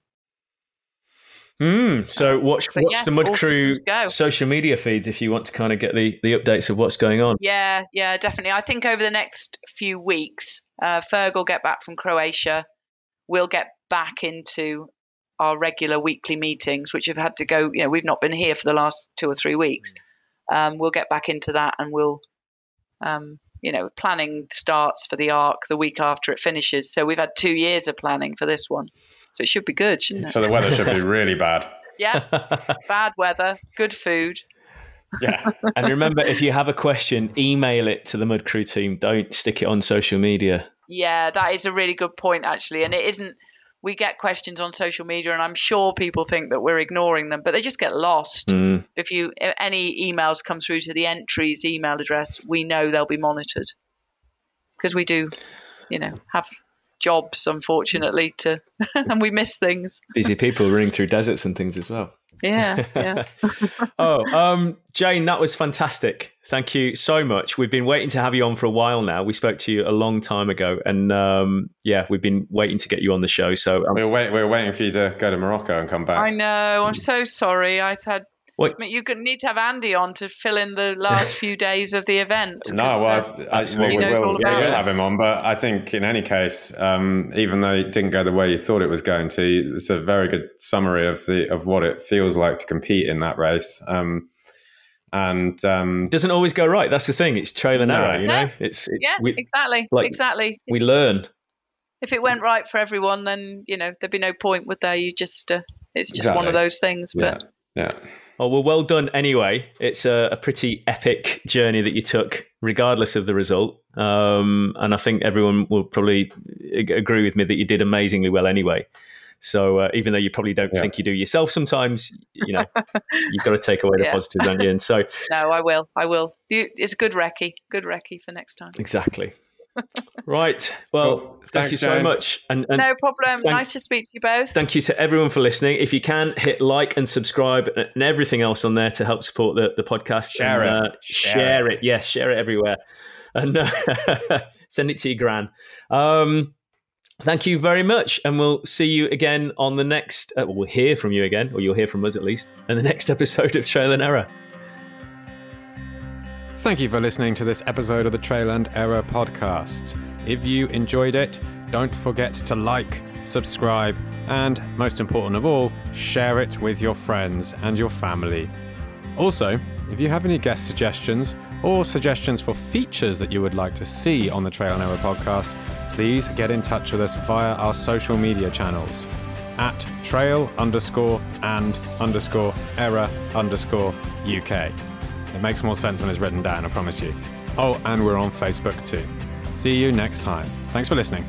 Mm, so watch but watch yeah, the Mud Crew social media feeds if you want to kind of get the, the updates of what's going on. Yeah, yeah, definitely. I think over the next few weeks uh, Ferg will get back from Croatia. We'll get back into our regular weekly meetings, which have had to go, you know, we've not been here for the last two or three weeks. Um, we'll get back into that and we'll, um, you know, planning starts for the arc the week after it finishes. So we've had two years of planning for this one. So it should be good, shouldn't it? So the weather should be really bad. Yeah. Bad weather, good food. Yeah. And remember, if you have a question, email it to the Mud Crew team. Don't stick it on social media. Yeah, that is a really good point, actually. And it isn't, we get questions on social media and I'm sure people think that we're ignoring them, but they just get lost. Mm. If you if any emails come through to the entries email address, we know they'll be monitored because we do, you know, have jobs, unfortunately, to and we miss things. Busy people running through deserts and things as well. Yeah, yeah. oh, um, Jane, that was fantastic. Thank you so much. We've been waiting to have you on for a while now. We spoke to you a long time ago, and um, yeah, we've been waiting to get you on the show. So um, we we're wait, we we're waiting for you to go to Morocco and come back. I know. I'm so sorry. I've had What? You need to have Andy on to fill in the last few days of the event. No, well, uh, I, well we will we have him on. But I think in any case, um, even though it didn't go the way you thought it was going to, it's a very good summary of the of what it feels like to compete in that race. Um, and um, doesn't always go right. That's the thing. It's trial and error. No, you know, it's, it's yeah, we, exactly, like, exactly. We learn. If it went right for everyone, then you know there'd be no point, would there? You just uh, it's just exactly. one of those things. But yeah. yeah. Oh, well, well done anyway. It's a, a pretty epic journey that you took, regardless of the result. Um, and I think everyone will probably agree with me that you did amazingly well anyway. So uh, even though you probably don't yeah. think you do yourself sometimes, you know, you've got to take away the yeah. positives, don't you? And so, no, I will. I will. You, it's a good recce. Good recce for next time. Exactly. Right. Well, cool. thank Thanks, you so Jane. much. And, and no problem. Thank, nice to speak to you both. Thank you to everyone for listening. If you can, hit like and subscribe and everything else on there to help support the, the podcast. Share and, it. Uh, share share it. it. Yes, share it everywhere. And uh, send it to your gran. Um, thank you very much. And we'll see you again on the next, uh, we'll hear from you again, or you'll hear from us at least, in the next episode of Trail and Error. Thank you for listening to this episode of the Trail and Error podcast. If you enjoyed it, don't forget to like, subscribe, and most important of all, share it with your friends and your family. Also, if you have any guest suggestions or suggestions for features that you would like to see on the Trail and Error podcast, please get in touch with us via our social media channels at trail underscore and underscore error underscore UK. It makes more sense when it's written down, I promise you. Oh, and we're on Facebook too. See you next time. Thanks for listening.